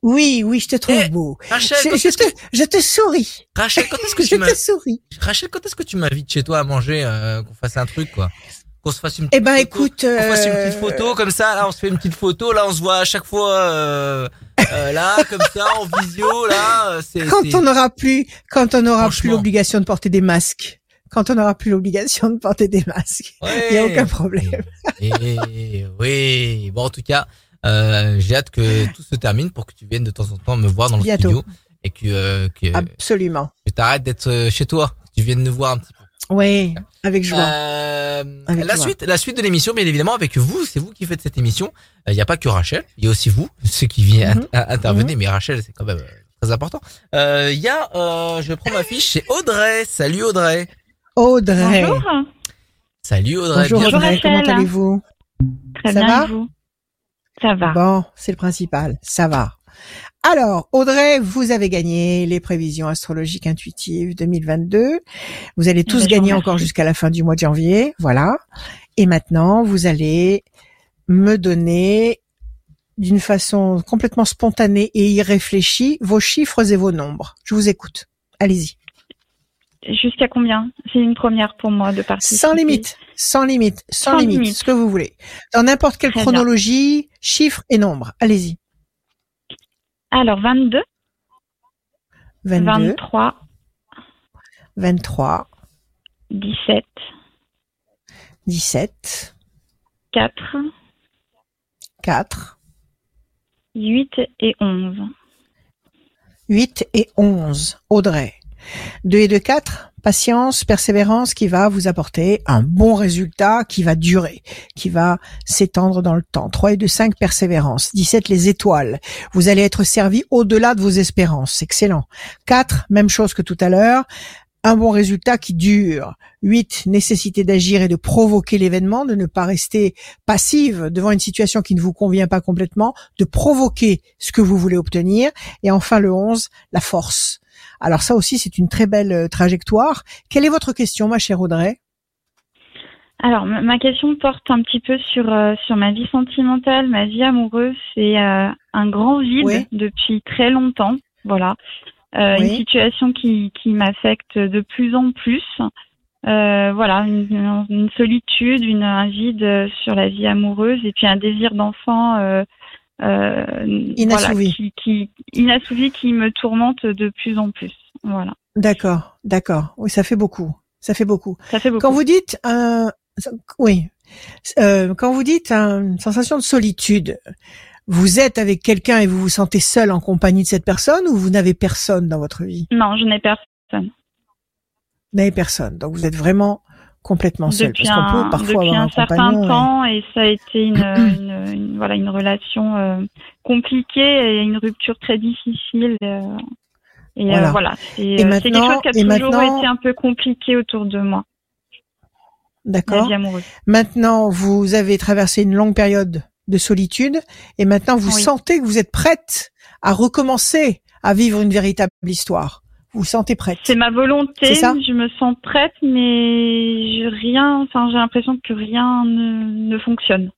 Oui, je te trouve beau. Rachel, je te souris. Rachel, quand est-ce que tu m'invites chez toi à manger, qu'on fasse un truc, quoi. Qu'on se fasse une petite photo. Écoute, qu'on fasse une petite photo, comme ça, là, on se fait une petite photo, là, on se voit à chaque fois, là, comme ça, en visio, là, Quand on n'aura plus l'obligation de porter des masques. Quand on n'aura plus l'obligation de porter des masques, il n'y a aucun problème. Oui. Bon, en tout cas, j'ai hâte que tout se termine pour que tu viennes de temps en temps me voir dans le studio et que absolument. Que t'arrêtes d'être chez toi, que tu viennes nous voir un petit peu. Oui, avec joie. La suite de l'émission, bien évidemment, avec vous, c'est vous qui faites cette émission. Il n'y a pas que Rachel, il y a aussi vous, ceux qui viennent intervenir. Mais Rachel, c'est quand même très important. Je prends ma fiche, c'est Audrey. Salut Audrey. Bonjour. Salut Audrey. Bonjour Audrey, comment allez-vous? Très bien, vous? Ça va. Bon, c'est le principal, ça va. Alors Audrey, vous avez gagné les prévisions astrologiques intuitives 2022. Vous allez tous gagner encore jusqu'à la fin du mois de janvier, voilà. Et maintenant, vous allez me donner d'une façon complètement spontanée et irréfléchie vos chiffres et vos nombres. Je vous écoute, allez-y. Jusqu'à combien? C'est une première pour moi de participer. Sans limite, ce que vous voulez. Dans n'importe quelle chronologie, chiffres et nombres. Allez-y. Alors, 22. 22. 23. 23. 17. 17. 4. 4. 8 et 11. 8 et 11. Audrey. 2 et 2, 4, patience, persévérance qui va vous apporter un bon résultat qui va durer, qui va s'étendre dans le temps. 3 et 2, 5, persévérance. 17, les étoiles. Vous allez être servi au-delà de vos espérances. Excellent. 4, même chose que tout à l'heure. Un bon résultat qui dure. 8. Nécessité d'agir et de provoquer l'événement, de ne pas rester passive devant une situation qui ne vous convient pas complètement, de provoquer ce que vous voulez obtenir. Et enfin, le 11, la force. Alors ça aussi, c'est une très belle trajectoire. Quelle est votre question, ma chère Audrey ? Alors, ma question porte un petit peu sur ma vie sentimentale, ma vie amoureuse. C'est un grand vide depuis très longtemps, voilà. Une situation qui m'affecte de plus en plus. Voilà, une solitude, un vide sur la vie amoureuse et puis un désir d'enfant inassouvi. Voilà, qui me tourmente de plus en plus. Voilà. D'accord. Oui, ça fait beaucoup. Quand vous dites une sensation de solitude, vous êtes avec quelqu'un et vous vous sentez seul en compagnie de cette personne ou vous n'avez personne dans votre vie ? Non, je n'ai personne. Vous n'avez personne, donc vous êtes vraiment complètement seul. Parce qu'on peut parfois avoir un compagnon. Depuis un certain temps, et ça a été une relation compliquée et une rupture très difficile. Et voilà, c'est quelque chose qui a toujours été un peu compliqué autour de moi. D'accord. Maintenant, vous avez traversé une longue période de solitude et maintenant vous sentez que vous êtes prête à recommencer à vivre une véritable histoire. Vous vous sentez prête. C'est ma volonté, je me sens prête, mais j'ai l'impression que rien ne fonctionne.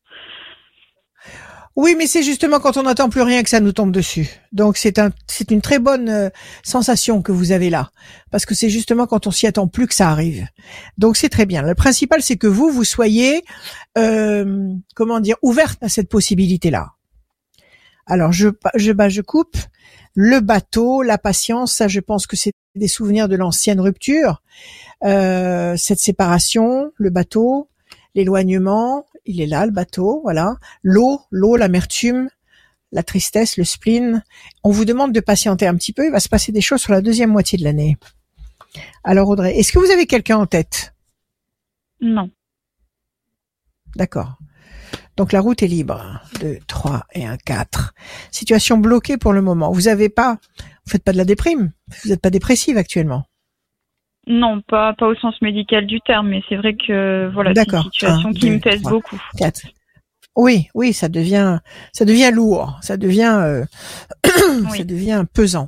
Oui, mais c'est justement quand on n'attend plus rien que ça nous tombe dessus. Donc c'est une très bonne sensation que vous avez là, parce que c'est justement quand on s'y attend plus que ça arrive. Donc c'est très bien. Le principal, c'est que vous soyez ouverte à cette possibilité-là. Alors je coupe le bateau, la patience. Ça, je pense que c'est des souvenirs de l'ancienne rupture, cette séparation, le bateau, l'éloignement. Il est là, le bateau, voilà. L'eau, l'amertume, la tristesse, le spleen. On vous demande de patienter un petit peu. Il va se passer des choses sur la deuxième moitié de l'année. Alors, Audrey, est-ce que vous avez quelqu'un en tête ? Non. D'accord. Donc, la route est libre. 2, 3 et 1, 4. Situation bloquée pour le moment. Vous faites pas de la déprime. Vous n'êtes pas dépressive actuellement. Non, pas au sens médical du terme, mais c'est vrai que voilà, c'est une situation me pèse beaucoup. 4. Oui, ça devient lourd, ça devient pesant.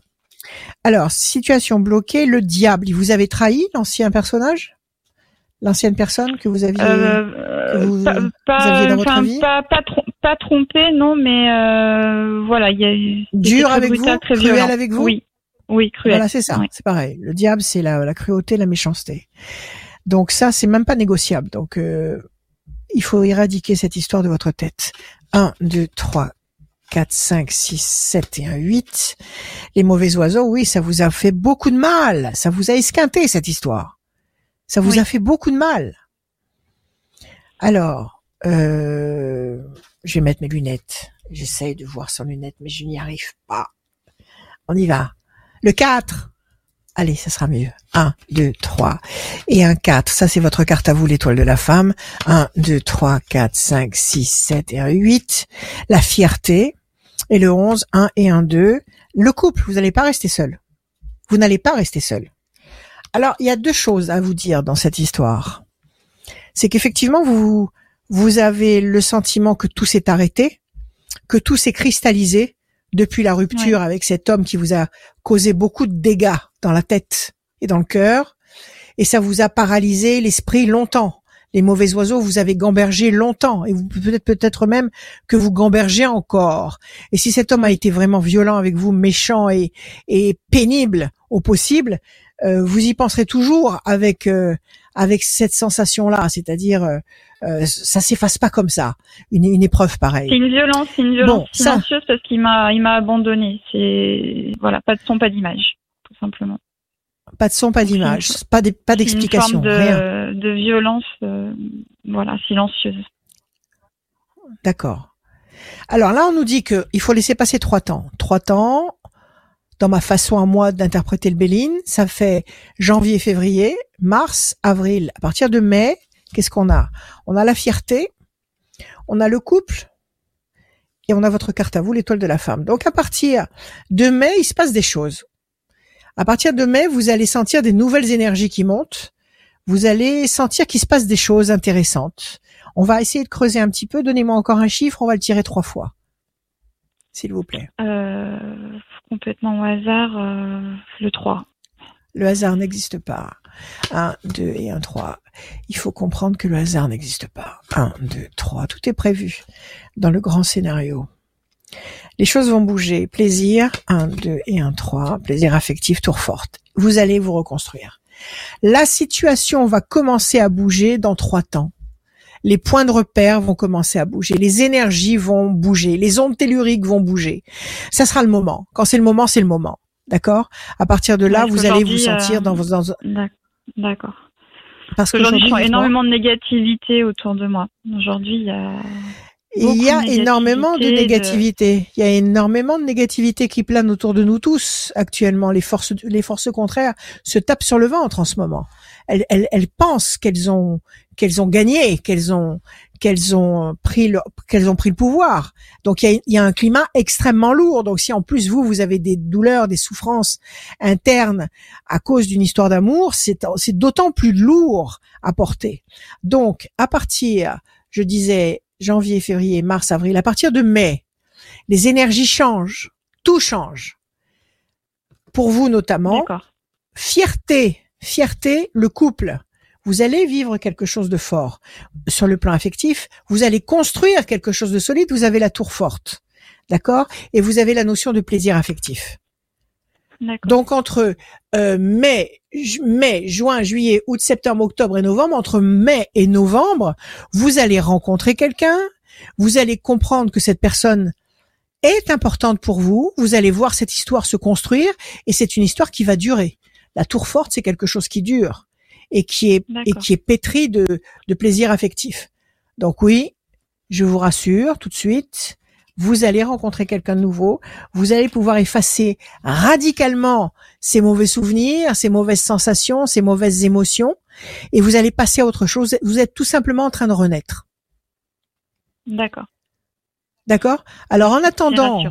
Alors, situation bloquée, le diable, il vous avait trahi, l'ancien personnage ? L'ancienne personne que vous aviez dans votre vie ? Pas trompé, non, mais voilà, il y a eu dur avec brutal, vous, cruel violent. Avec vous ? Oui, cruel. Voilà, c'est ça, c'est pareil. Le diable, c'est la cruauté, la méchanceté. Donc ça, c'est même pas négociable. Donc, il faut éradiquer cette histoire de votre tête. 1, 2, 3, 4, 5, 6, 7 et 1, 8. Les mauvais oiseaux, oui, ça vous a fait beaucoup de mal. Ça vous a esquinté, cette histoire. Ça vous a fait beaucoup de mal. Alors, je vais mettre mes lunettes. J'essaye de voir sans lunettes, mais je n'y arrive pas. On y va. Le 4. Allez, ça sera mieux. 1, 2, 3 et 1, 4. Ça, c'est votre carte à vous, l'étoile de la femme. 1, 2, 3, 4, 5, 6, 7 et 1, 8. La fierté. Et le 11, 1 et 1, 2. Le couple, vous n'allez pas rester seul. Vous n'allez pas rester seul. Alors, il y a deux choses à vous dire dans cette histoire. C'est qu'effectivement, vous avez le sentiment que tout s'est arrêté, que tout s'est cristallisé, depuis la rupture avec cet homme qui vous a causé beaucoup de dégâts dans la tête et dans le cœur. Et ça vous a paralysé l'esprit longtemps. Les mauvais oiseaux, vous avez gambergé longtemps. Et vous peut-être même que vous gambergez encore. Et si cet homme a été vraiment violent avec vous, méchant et pénible au possible, vous y penserez toujours avec cette sensation-là, c'est-à-dire ça s'efface pas comme ça, une épreuve pareille. C'est une violence silencieuse parce qu'il m'a abandonné. C'est pas de son, pas d'image, tout simplement. Pas de son, pas d'image, pas d'explication. Une forme de violence, silencieuse. D'accord. Alors là, on nous dit que il faut laisser passer 3 temps. 3 temps. Dans ma façon à moi d'interpréter le Béline, ça fait janvier, février, mars, avril. À partir de mai, qu'est-ce qu'on a ? On a la fierté, on a le couple et on a votre carte à vous, l'étoile de la femme. Donc à partir de mai, il se passe des choses. À partir de mai, vous allez sentir des nouvelles énergies qui montent. Vous allez sentir qu'il se passe des choses intéressantes. On va essayer de creuser un petit peu. Donnez-moi encore un chiffre, on va le tirer 3 fois. S'il vous plaît. Complètement au hasard, le 3. Le hasard n'existe pas. 1, 2 et 1, 3. Il faut comprendre que le hasard n'existe pas. 1, 2, 3. Tout est prévu dans le grand scénario. Les choses vont bouger. Plaisir, 1, 2 et 1, 3. Plaisir affectif, tour forte. Vous allez vous reconstruire. La situation va commencer à bouger dans 3 temps. Les points de repère vont commencer à bouger, les énergies vont bouger, les ondes telluriques vont bouger. Ça sera le moment. Quand c'est le moment, c'est le moment. D'accord ? À partir de là, vous allez vous sentir dans vos... D'accord. Parce qu'aujourd'hui, je sens énormément de négativité autour de moi. Aujourd'hui, il y a énormément de négativité. Il y a énormément de négativité qui plane autour de nous tous actuellement. Les forces contraires se tapent sur le ventre en ce moment. Elles pensent qu'elles ont gagné, qu'elles ont pris le pouvoir. Donc il y a un climat extrêmement lourd. Donc si en plus vous avez des douleurs, des souffrances internes à cause d'une histoire d'amour, c'est d'autant plus lourd à porter. Donc à partir, je disais janvier, février, mars, avril, à partir de mai, les énergies changent, tout change. Pour vous notamment, d'accord. Fierté, le couple. Vous allez vivre quelque chose de fort. Sur le plan affectif, vous allez construire quelque chose de solide, vous avez la tour forte. D'accord ? Et vous avez la notion de plaisir affectif. D'accord. Donc entre mai, juin, juillet, août, septembre, octobre et novembre, entre mai et novembre, vous allez rencontrer quelqu'un, vous allez comprendre que cette personne est importante pour vous, vous allez voir cette histoire se construire et c'est une histoire qui va durer. La tour forte, c'est quelque chose qui dure et qui est pétri de plaisir affectif. Donc oui, je vous rassure tout de suite, vous allez rencontrer quelqu'un de nouveau, vous allez pouvoir effacer radicalement ces mauvais souvenirs, ces mauvaises sensations, ces mauvaises émotions et vous allez passer à autre chose. Vous êtes tout simplement en train de renaître. D'accord. D'accord ? Alors en attendant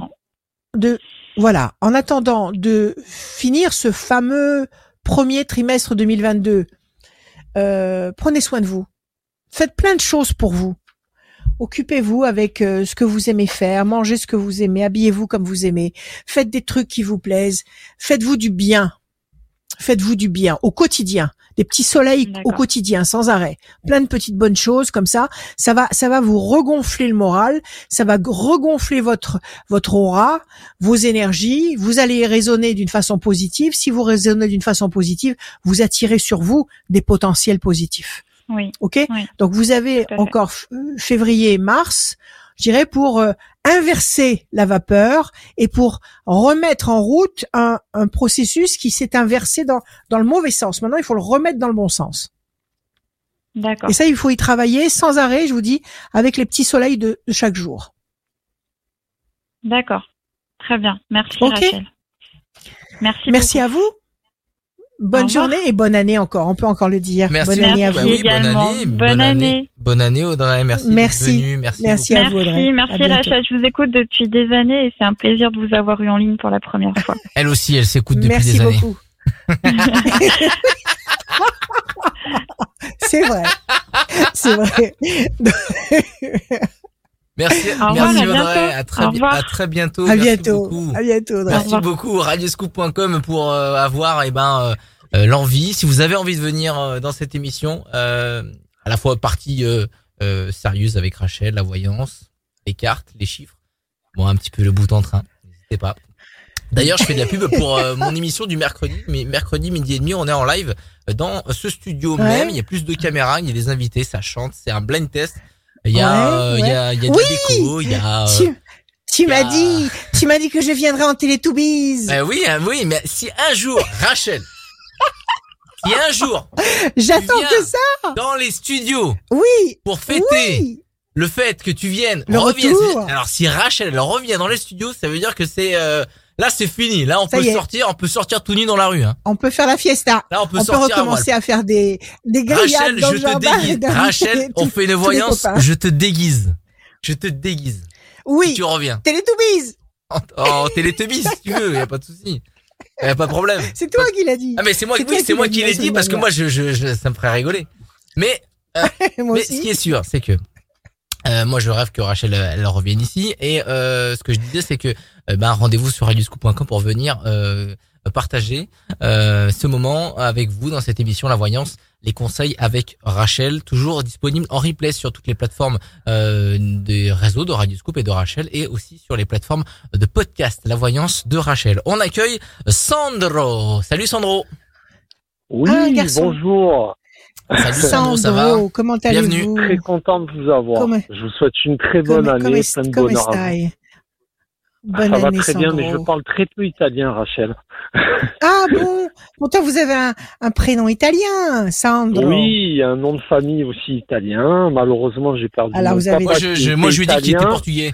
de finir ce fameux premier trimestre 2022, prenez soin de vous. Faites plein de choses pour vous. Occupez-vous avec ce que vous aimez faire, mangez ce que vous aimez, habillez-vous comme vous aimez, faites des trucs qui vous plaisent, faites-vous du bien au quotidien, des petits soleils D'accord. au quotidien, sans arrêt, plein de petites bonnes choses comme ça, ça va vous regonfler le moral, ça va regonfler votre aura, vos énergies, vous allez raisonner d'une façon positive, si vous raisonnez d'une façon positive, vous attirez sur vous des potentiels positifs. Oui. OK ? Oui. Donc vous avez encore février et mars, je dirais, pour inverser la vapeur et pour remettre en route un processus qui s'est inversé dans le mauvais sens. Maintenant, il faut le remettre dans le bon sens. D'accord. Et ça, il faut y travailler sans arrêt, je vous dis, avec les petits soleils de chaque jour. D'accord. Très bien. Merci, okay. Rachel. Merci à vous. Bonne journée et bonne année encore. On peut encore le dire. Merci. Bonne année à vous. Bah oui, bonne année. Bonne année Audrey. Merci. D'être venue. Merci à vous Audrey. Merci Rachel. Je vous écoute depuis des années et c'est un plaisir de vous avoir eu en ligne pour la première fois. Elle aussi, elle s'écoute depuis des années. Merci beaucoup. C'est vrai. Merci Audrey, à très bientôt. À bientôt Audrey. Merci beaucoup. Radioscoop.com pour avoir l'envie. Si vous avez envie de venir dans cette émission, à la fois partie sérieuse avec Rachel, la voyance, les cartes, les chiffres, un petit peu le bout en train, n'hésitez pas. D'ailleurs, je fais de la pub pour mon émission du mercredi. Mais mercredi, 12h30, on est en live dans ce studio même. Il y a plus de caméras, il y a des invités, ça chante, c'est un blind test. Il y a des décos. Tu m'as dit que je viendrais en Télétoobies. Oui, mais si un jour, Rachel, j'attends que ça dans les studios. Oui. Pour fêter le fait que tu viennes, revienne. Alors si Rachel revient dans les studios, ça veut dire que c'est là c'est fini. Là on peut sortir tout nu dans la rue. Hein. On peut faire la fiesta. Là on peut recommencer à faire des grillades dans le jardin. Rachel, on fait une voyance. Je te déguise. Oui. Si tu reviens. Télétoobies. Oh, Télétoobies si tu veux, y a pas de souci. Il n'y a pas de problème. C'est toi qui l'as dit. Ah, mais c'est moi qui l'ai dit parce que moi, ça me ferait rigoler. Mais, mais ce qui est sûr, c'est que moi, je rêve que Rachel elle revienne ici. Et ce que je disais, c'est que rendez-vous sur radioscoop.com pour venir partager ce moment avec vous dans cette émission La Voyance, les conseils avec Rachel, toujours disponible en replay sur toutes les plateformes des réseaux de Radioscoop et de Rachel, et aussi sur les plateformes de podcast La Voyance de Rachel. On accueille Sandro. Salut Sandro. Oui, bonjour. Salut Sandro, ça va? Comment allez-vous? Bienvenue. Très content de vous avoir. Je vous souhaite une très bonne année, plein de bonheur. Bonne année, très Sandro. Bien, mais je parle très peu italien, Rachel. Ah bon? Pourtant, vous avez un prénom italien, Sandro. Oui, un nom de famille aussi italien. Malheureusement, j'ai perdu. Alors, vous avez... Moi, je lui ai dit qu'il était portugais.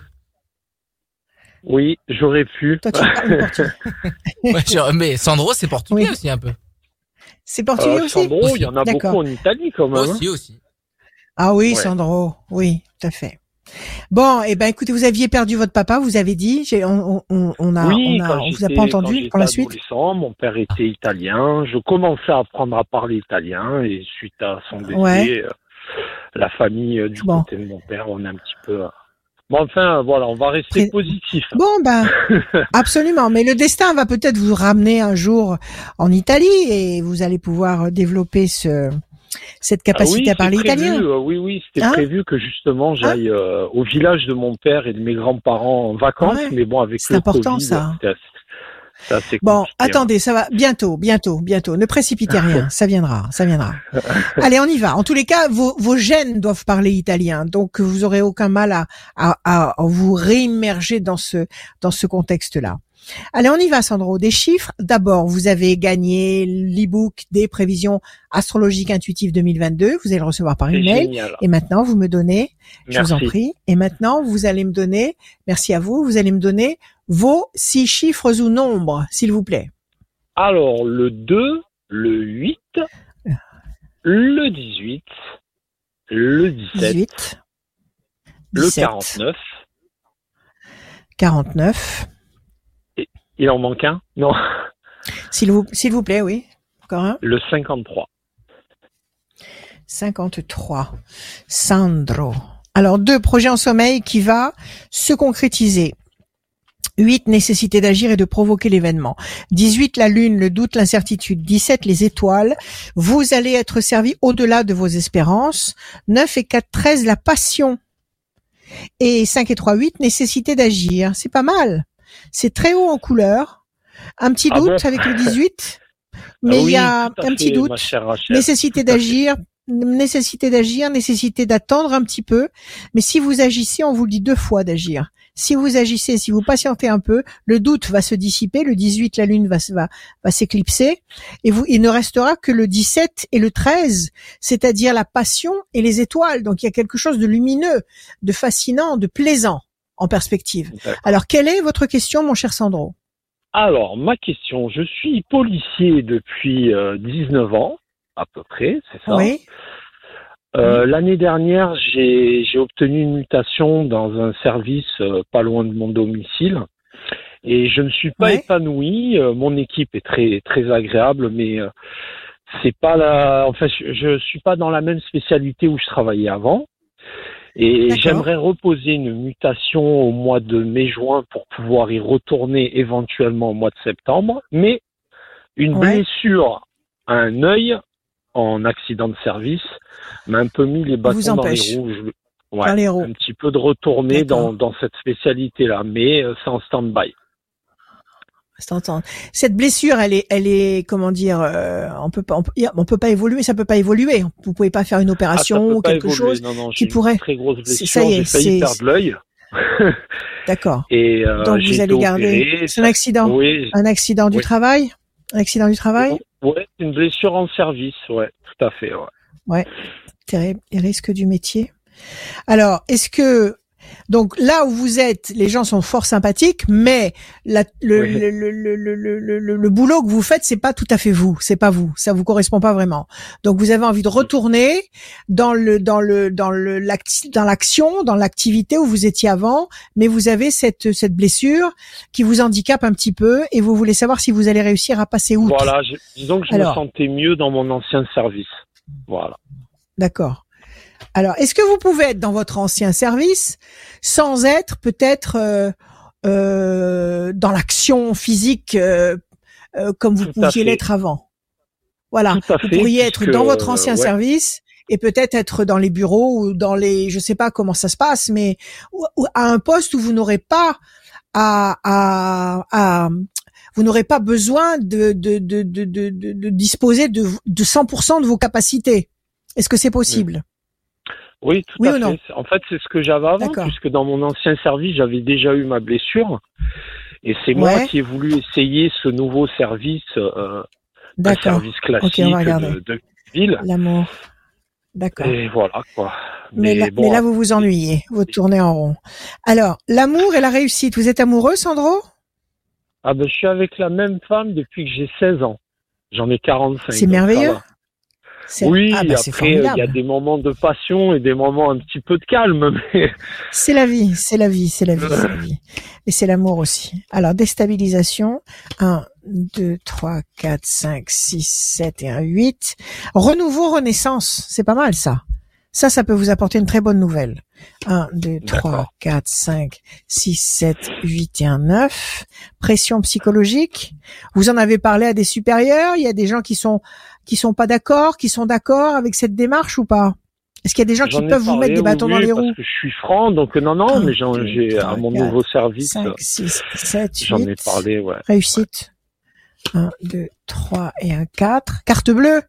Oui, j'aurais pu. Toi, tu parles portugais. Mais Sandro, c'est portugais aussi un peu. C'est portugais aussi. Sandro, il y en a beaucoup en Italie quand même. Aussi. Ah oui, ouais. Sandro, oui, tout à fait. Bon, eh ben, écoutez, vous aviez perdu votre papa, vous avez dit. On vous a pas entendu pour la suite. Mon père était italien. Je commençais à apprendre à parler italien et suite à son décès, la famille du côté de mon père, on a un petit peu. Bon, enfin, voilà, on va rester positif. Bon, ben, absolument. Mais le destin va peut-être vous ramener un jour en Italie et vous allez pouvoir développer cette capacité à parler italien. Oui, c'était prévu que justement j'aille au village de mon père et de mes grands-parents en vacances, mais bon, avec le Covid, c'est important ça. C'est assez compliqué. Attendez, ça va bientôt. Ne précipitez rien, ça viendra. Allez, on y va. En tous les cas, vos gènes doivent parler italien, donc vous aurez aucun mal à vous réimmerger dans ce contexte-là. Allez, on y va, Sandro. Des chiffres. D'abord, vous avez gagné l'e-book des prévisions astrologiques intuitives 2022. Vous allez le recevoir par email. Génial. Et maintenant, vous me donnez, je vous en prie. Et maintenant, vous allez me donner, merci à vous, vous allez me donner vos 6 chiffres ou nombres, s'il vous plaît. Alors, le 2, le 8, le 18, le 17, 18, le 17, 49, il en manque un? Non. S'il vous plaît, oui. Encore un? Le 53. 53. Sandro. Alors, 2 projets en sommeil qui va se concrétiser. 8, nécessité d'agir et de provoquer l'événement. 18, la lune, le doute, l'incertitude. 17, les étoiles. Vous allez être servi au-delà de vos espérances. 9 et 4, 13, la passion. Et 5 et 3, 8, nécessité d'agir. C'est pas mal. C'est très haut en couleur. Un petit doute avec le 18, mais il y a un petit doute. Nécessité d'agir, nécessité d'attendre un petit peu. Mais si vous agissez, on vous le dit 2 fois d'agir. Si vous agissez, si vous patientez un peu, le doute va se dissiper. Le 18, la lune va s'éclipser. Et il ne restera que le 17 et le 13, c'est-à-dire la passion et les étoiles. Donc il y a quelque chose de lumineux, de fascinant, de plaisant en perspective. D'accord. Alors, quelle est votre question, mon cher Sandro? Alors, ma question, je suis policier depuis 19 ans, à peu près, c'est ça? Oui. L'année dernière, j'ai obtenu une mutation dans un service pas loin de mon domicile et je ne suis pas épanoui. Mon équipe est très, très agréable, mais c'est pas je suis pas dans la même spécialité où je travaillais avant. Et j'aimerais reposer une mutation au mois de mai-juin pour pouvoir y retourner éventuellement au mois de septembre. Mais une blessure à un œil en accident de service m'a un peu mis les bâtons dans les roues. Un petit peu de retourner dans cette spécialité-là, mais c'est en stand-by. Cette blessure, elle est, comment dire, on peut pas évoluer, ça peut pas évoluer. Vous pouvez pas faire une opération ou quelque chose qui pourrait. Très grosse blessure. J'ai failli perdre l'œil. D'accord. Et donc vous allez garder. C'est un accident. Oui. Un accident du travail. Un accident du travail. Ouais, une blessure en service. Ouais, tout à fait. Ouais. Terrible. Les risques du métier. Alors, est-ce que Donc là où vous êtes, les gens sont fort sympathiques, mais le boulot que vous faites, c'est pas tout à fait vous, c'est pas vous, ça vous correspond pas vraiment. Donc vous avez envie de retourner dans l'action, dans l'activité où vous étiez avant, mais vous avez cette blessure qui vous handicape un petit peu et vous voulez savoir si vous allez réussir à passer outre. Voilà, disons que je me sentais mieux dans mon ancien service. Voilà. D'accord. Alors, est-ce que vous pouvez être dans votre ancien service sans être peut-être dans l'action physique comme vous pouviez l'être avant ? Voilà, vous pourriez être dans votre ancien service et peut-être être dans les bureaux ou dans les, je sais pas comment ça se passe, mais à un poste où vous n'aurez pas vous n'aurez pas besoin de disposer de 100% de vos capacités. Est-ce que c'est possible ? Oui, tout à fait. En fait, c'est ce que j'avais avant, puisque dans mon ancien service, j'avais déjà eu ma blessure. Et c'est moi qui ai voulu essayer ce nouveau service, un service classique de ville. L'amour. D'accord. Et voilà, quoi. Mais là, vous vous ennuyez, vous tournez en rond. Alors, l'amour et la réussite, vous êtes amoureux, Sandro ? Ah ben, je suis avec la même femme depuis que j'ai 16 ans. J'en ai 45. C'est merveilleux. Oui, après, il y a des moments de passion et des moments un petit peu de calme. Mais... C'est la vie. Et c'est l'amour aussi. Alors, déstabilisation. 1, 2, 3, 4, 5, 6, 7 et 1, 8. Renouveau, renaissance. C'est pas mal, ça. Ça peut vous apporter une très bonne nouvelle. 1, 2, 3, 4, 5, 6, 7, 8 et 1, 9. Pression psychologique. Vous en avez parlé à des supérieurs. Il y a des gens qui sont pas d'accord, qui sont d'accord avec cette démarche ou pas ? Est-ce qu'il y a des gens qui peuvent vous mettre des bâtons dans les roues ? Parce que je suis franc, donc non, mais j'ai à mon nouveau service. 5, 6, 7, 8. J'en ai parlé, ouais. Réussite. 1, 2, 3 et 1, 4. Carte bleue.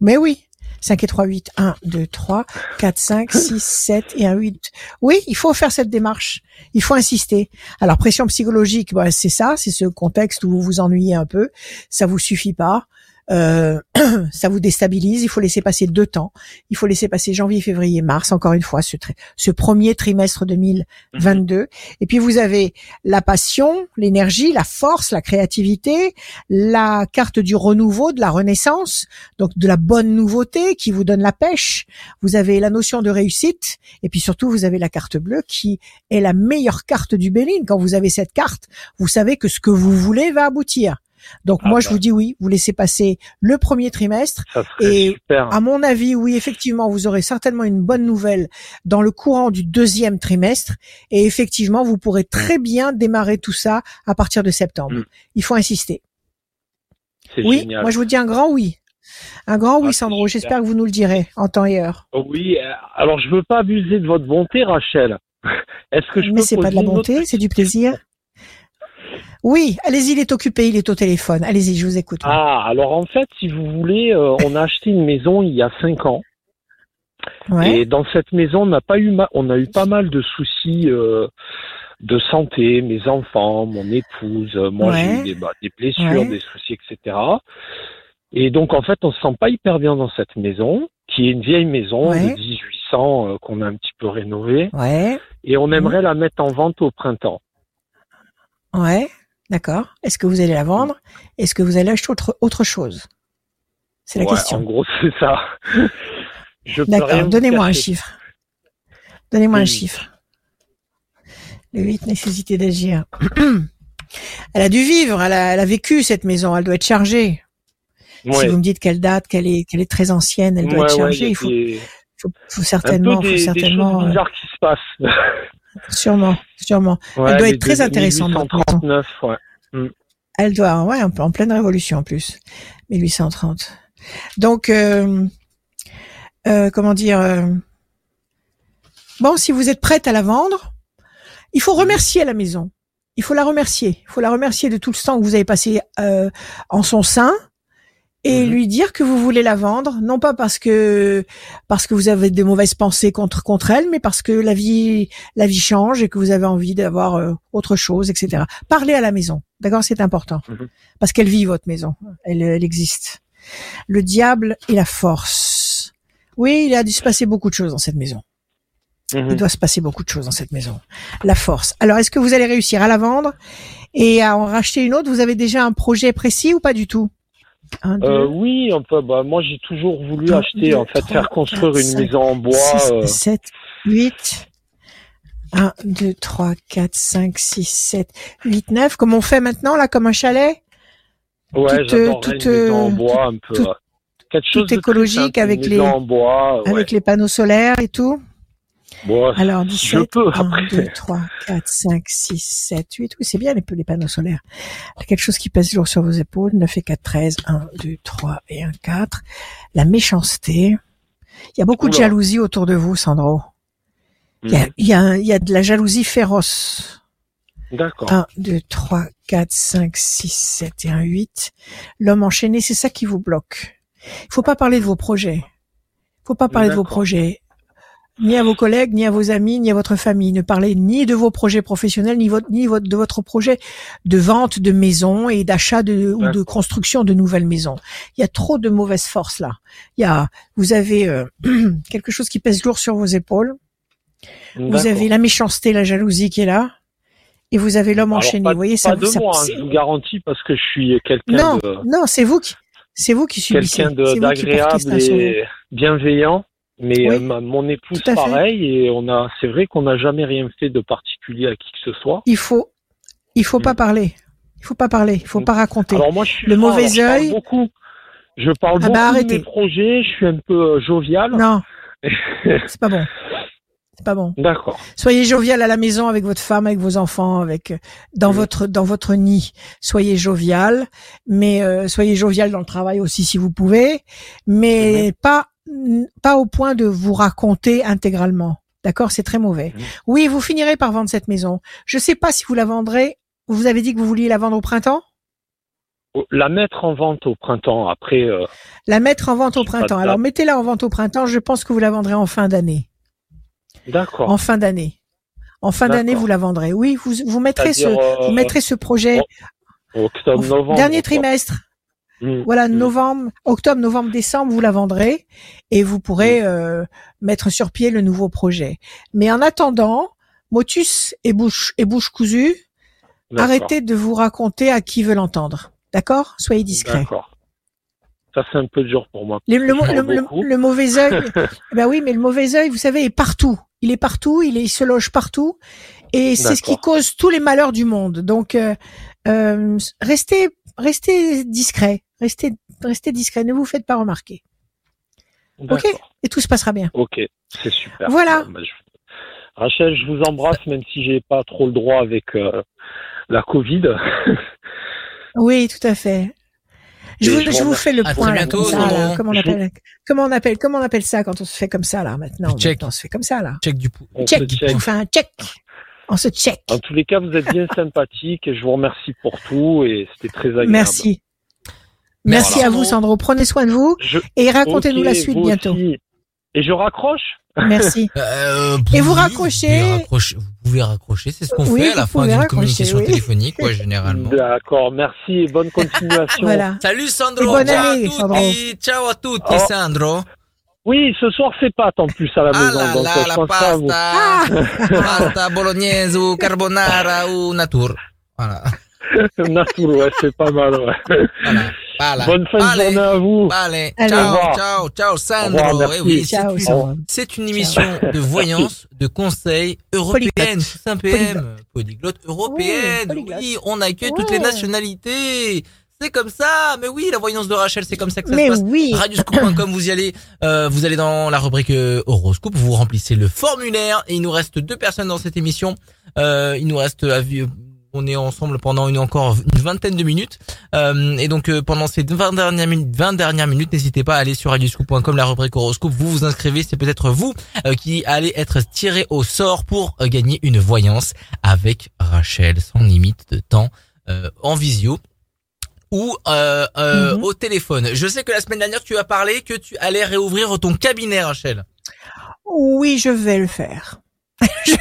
Mais oui. 5 et 3, 8. 1, 2, 3, 4, 5, 6, 7 et 1, 8. Oui, il faut faire cette démarche. Il faut insister. Alors, pression psychologique, bah, c'est ça. C'est ce contexte où vous vous ennuyez un peu. Ça vous suffit pas. Ça vous déstabilise, il faut laisser passer 2 temps, il faut laisser passer janvier, février, mars, encore une fois, ce premier trimestre 2022. Et puis vous avez la passion, l'énergie, la force, la créativité, la carte du renouveau, de la renaissance, donc de la bonne nouveauté qui vous donne la pêche. Vous avez la notion de réussite et puis surtout vous avez la carte bleue qui est la meilleure carte du Béline. Quand vous avez cette carte, vous savez que ce que vous voulez va aboutir. Donc je vous dis oui, vous laissez passer le premier trimestre et super. À mon avis, oui, effectivement, vous aurez certainement une bonne nouvelle dans le courant du 2e trimestre et effectivement, vous pourrez très bien démarrer tout ça à partir de septembre. Il faut insister. C'est génial. Moi je vous dis un grand oui. Un grand oui, Sandro, j'espère que vous nous le direz en temps et heure. Oui, alors je veux pas abuser de votre bonté, Rachel. Est-ce que je peux c'est pas de la bonté, c'est du plaisir. Oui, allez-y, il est occupé, il est au téléphone. Allez-y, je vous écoute. Oui. Ah, alors en fait, si vous voulez, on a acheté une maison il y a 5 ans. Ouais. Et dans cette maison, on a eu pas mal de soucis de santé, mes enfants, mon épouse, moi j'ai eu des blessures, des soucis, etc. Et donc en fait, on se sent pas hyper bien dans cette maison, qui est une vieille maison de 1800 qu'on a un petit peu rénovée. Ouais. Et on aimerait la mettre en vente au printemps. Ouais. D'accord. Est-ce que vous allez la vendre ? Est-ce que vous allez acheter autre chose ? C'est la question. En gros, c'est ça. D'accord. Donnez-moi un chiffre. Donnez-moi un chiffre. Le 8, nécessité d'agir. Elle a dû vivre. Elle a vécu cette maison. Elle doit être chargée. Ouais. Si vous me dites quelle date, qu'elle est très ancienne, elle doit être chargée. Il faut certainement. Il y a des choses bizarres qui se passent. Sûrement. Elle doit être très intéressante. 1839, Elle doit, en pleine révolution en plus. 1830. Donc, comment dire bon, si vous êtes prête à la vendre, il faut remercier la maison. Il faut la remercier. Il faut la remercier de tout le temps que vous avez passé en son sein. Et lui dire que vous voulez la vendre, non pas parce que vous avez des mauvaises pensées contre elle, mais parce que la vie change et que vous avez envie d'avoir autre chose, etc. Parlez à la maison, d'accord, c'est important, parce qu'elle vit votre maison, elle existe. Le diable et la force. Oui, il a dû se passer beaucoup de choses dans cette maison. Il doit se passer beaucoup de choses dans cette maison. La force. Alors, est-ce que vous allez réussir à la vendre et à en racheter une autre? Vous avez déjà un projet précis ou pas du tout? Oui, on peut, moi j'ai toujours voulu acheter, en fait, faire construire une maison en bois. 7, 8, 1, 2, 3, 4, 5, 6, 7, 8, 9, comme on fait maintenant, là, comme un chalet. Ouais, j'adorerais une maison en bois un peu. Quelque chose tout écologique avec les en bois, ouais, avec les panneaux solaires et tout. Bon, alors 17, je peux, 1, 2, 3, 4, 5, 6, 7, 8. Oui, c'est bien les panneaux solaires. Quelque chose qui pèse lourd sur vos épaules. 9 et 4, 13. 1, 2, 3 et 1, 4. La méchanceté. Il y a beaucoup de jalousie autour de vous, Sandro. Il y a de la jalousie féroce. D'accord. 1, 2, 3, 4, 5, 6, 7 et 1, 8. L'homme enchaîné, c'est ça qui vous bloque. Il faut pas parler de vos projets. Faut pas parler de vos projets. Ni à vos collègues, ni à vos amis, ni à votre famille. Ne parlez ni de vos projets professionnels, de votre projet de vente de maison et d'achat ou de construction de nouvelles maisons. Il y a trop de mauvaise force là. Vous avez quelque chose qui pèse lourd sur vos épaules. D'accord. Vous avez la méchanceté, la jalousie qui est là. Et vous avez l'homme enchaîné. Vous voyez, je vous garantis parce que je suis quelqu'un de... Non, c'est vous qui subissez. Quelqu'un d'agréable et bienveillant. Mais mon épouse pareil, et c'est vrai qu'on n'a jamais rien fait de particulier à qui que ce soit. Il faut pas parler. Il faut pas raconter. Alors moi, je suis mauvais œil. Je parle beaucoup de mes projets, je suis un peu jovial. Non. C'est pas bon. C'est pas bon. D'accord. Soyez jovial à la maison avec votre femme, avec vos enfants, dans votre nid. Soyez jovial, mais soyez jovial dans le travail aussi si vous pouvez, mais pas au point de vous raconter intégralement. D'accord, c'est très mauvais. Oui, vous finirez par vendre cette maison. Je sais pas si vous la vendrez. Vous avez dit que vous vouliez la vendre au printemps? La mettre en vente au printemps, après... La mettre en vente au printemps. Alors, mettez-la en vente au printemps. Je pense que vous la vendrez en fin d'année. D'accord. En fin d'année. En fin d'année, vous la vendrez. Oui, vous mettrez vous mettrez ce projet... Octobre, novembre. Dernier trimestre. Voilà, novembre, octobre, novembre, décembre, vous la vendrez et vous pourrez mettre sur pied le nouveau projet. Mais en attendant, motus et bouche cousue, arrêtez de vous raconter à qui veut l'entendre. D'accord ? Soyez discret. D'accord. Ça, c'est un peu dur pour moi. Le mauvais œil, ben oui, mais le mauvais œil, vous savez, est partout. Il est partout, il se loge partout et c'est ce qui cause tous les malheurs du monde. Donc, restez discret, restez discret, ne vous faites pas remarquer. D'accord. Ok, et tout se passera bien. Ok, c'est super. Voilà. Rachel, je vous embrasse, même si j'ai pas trop le droit avec la Covid. Oui, tout à fait. Je vous fais le point. À bientôt. Comment on appelle ça quand on se fait comme ça là maintenant? Check. On se fait comme ça là. Check du pouls. Check. On se check. En tous les cas, vous êtes bien sympathique et je vous remercie pour tout et c'était très agréable. Merci. Merci à vous, Sandro. Prenez soin de vous et racontez-nous la suite bientôt. Aussi. Et je raccroche. Merci. Et vous raccrochez. Vous pouvez raccrocher, c'est ce qu'on fait à la fin d'une communication téléphonique, quoi, généralement. D'accord, merci et bonne continuation. Voilà. Salut Sandro. Bonne année, Sandro. Ciao à tutti, Sandro. Oui, ce soir c'est pâtes en plus à la maison. Donc je pense pasta, pasta bolognaise ou carbonara ou nature. Voilà. Nature, ouais, c'est pas mal. Ouais. Voilà. Bonne fin de journée à vous. Allez, ciao, Sandro. Revoir, oui, ciao, c'est une émission de voyance, de conseils européenne, polyglotte européenne. Oui, on accueille toutes les nationalités. C'est comme ça, mais oui, la voyance de Rachel, c'est comme ça que ça se passe. Radioscoop.com, vous allez dans la rubrique horoscope, vous remplissez le formulaire et il nous reste 2 personnes dans cette émission. Il nous reste on est ensemble pendant une vingtaine de minutes. Et donc pendant ces 20 dernières minutes, n'hésitez pas à aller sur radioscoop.com, la rubrique horoscope, vous vous inscrivez, c'est peut-être vous qui allez être tiré au sort pour gagner une voyance avec Rachel, sans limite de temps, en visio. Ou au téléphone. Je sais que la semaine dernière, tu as parlé que tu allais réouvrir ton cabinet, Rachel. Oui, je vais le faire.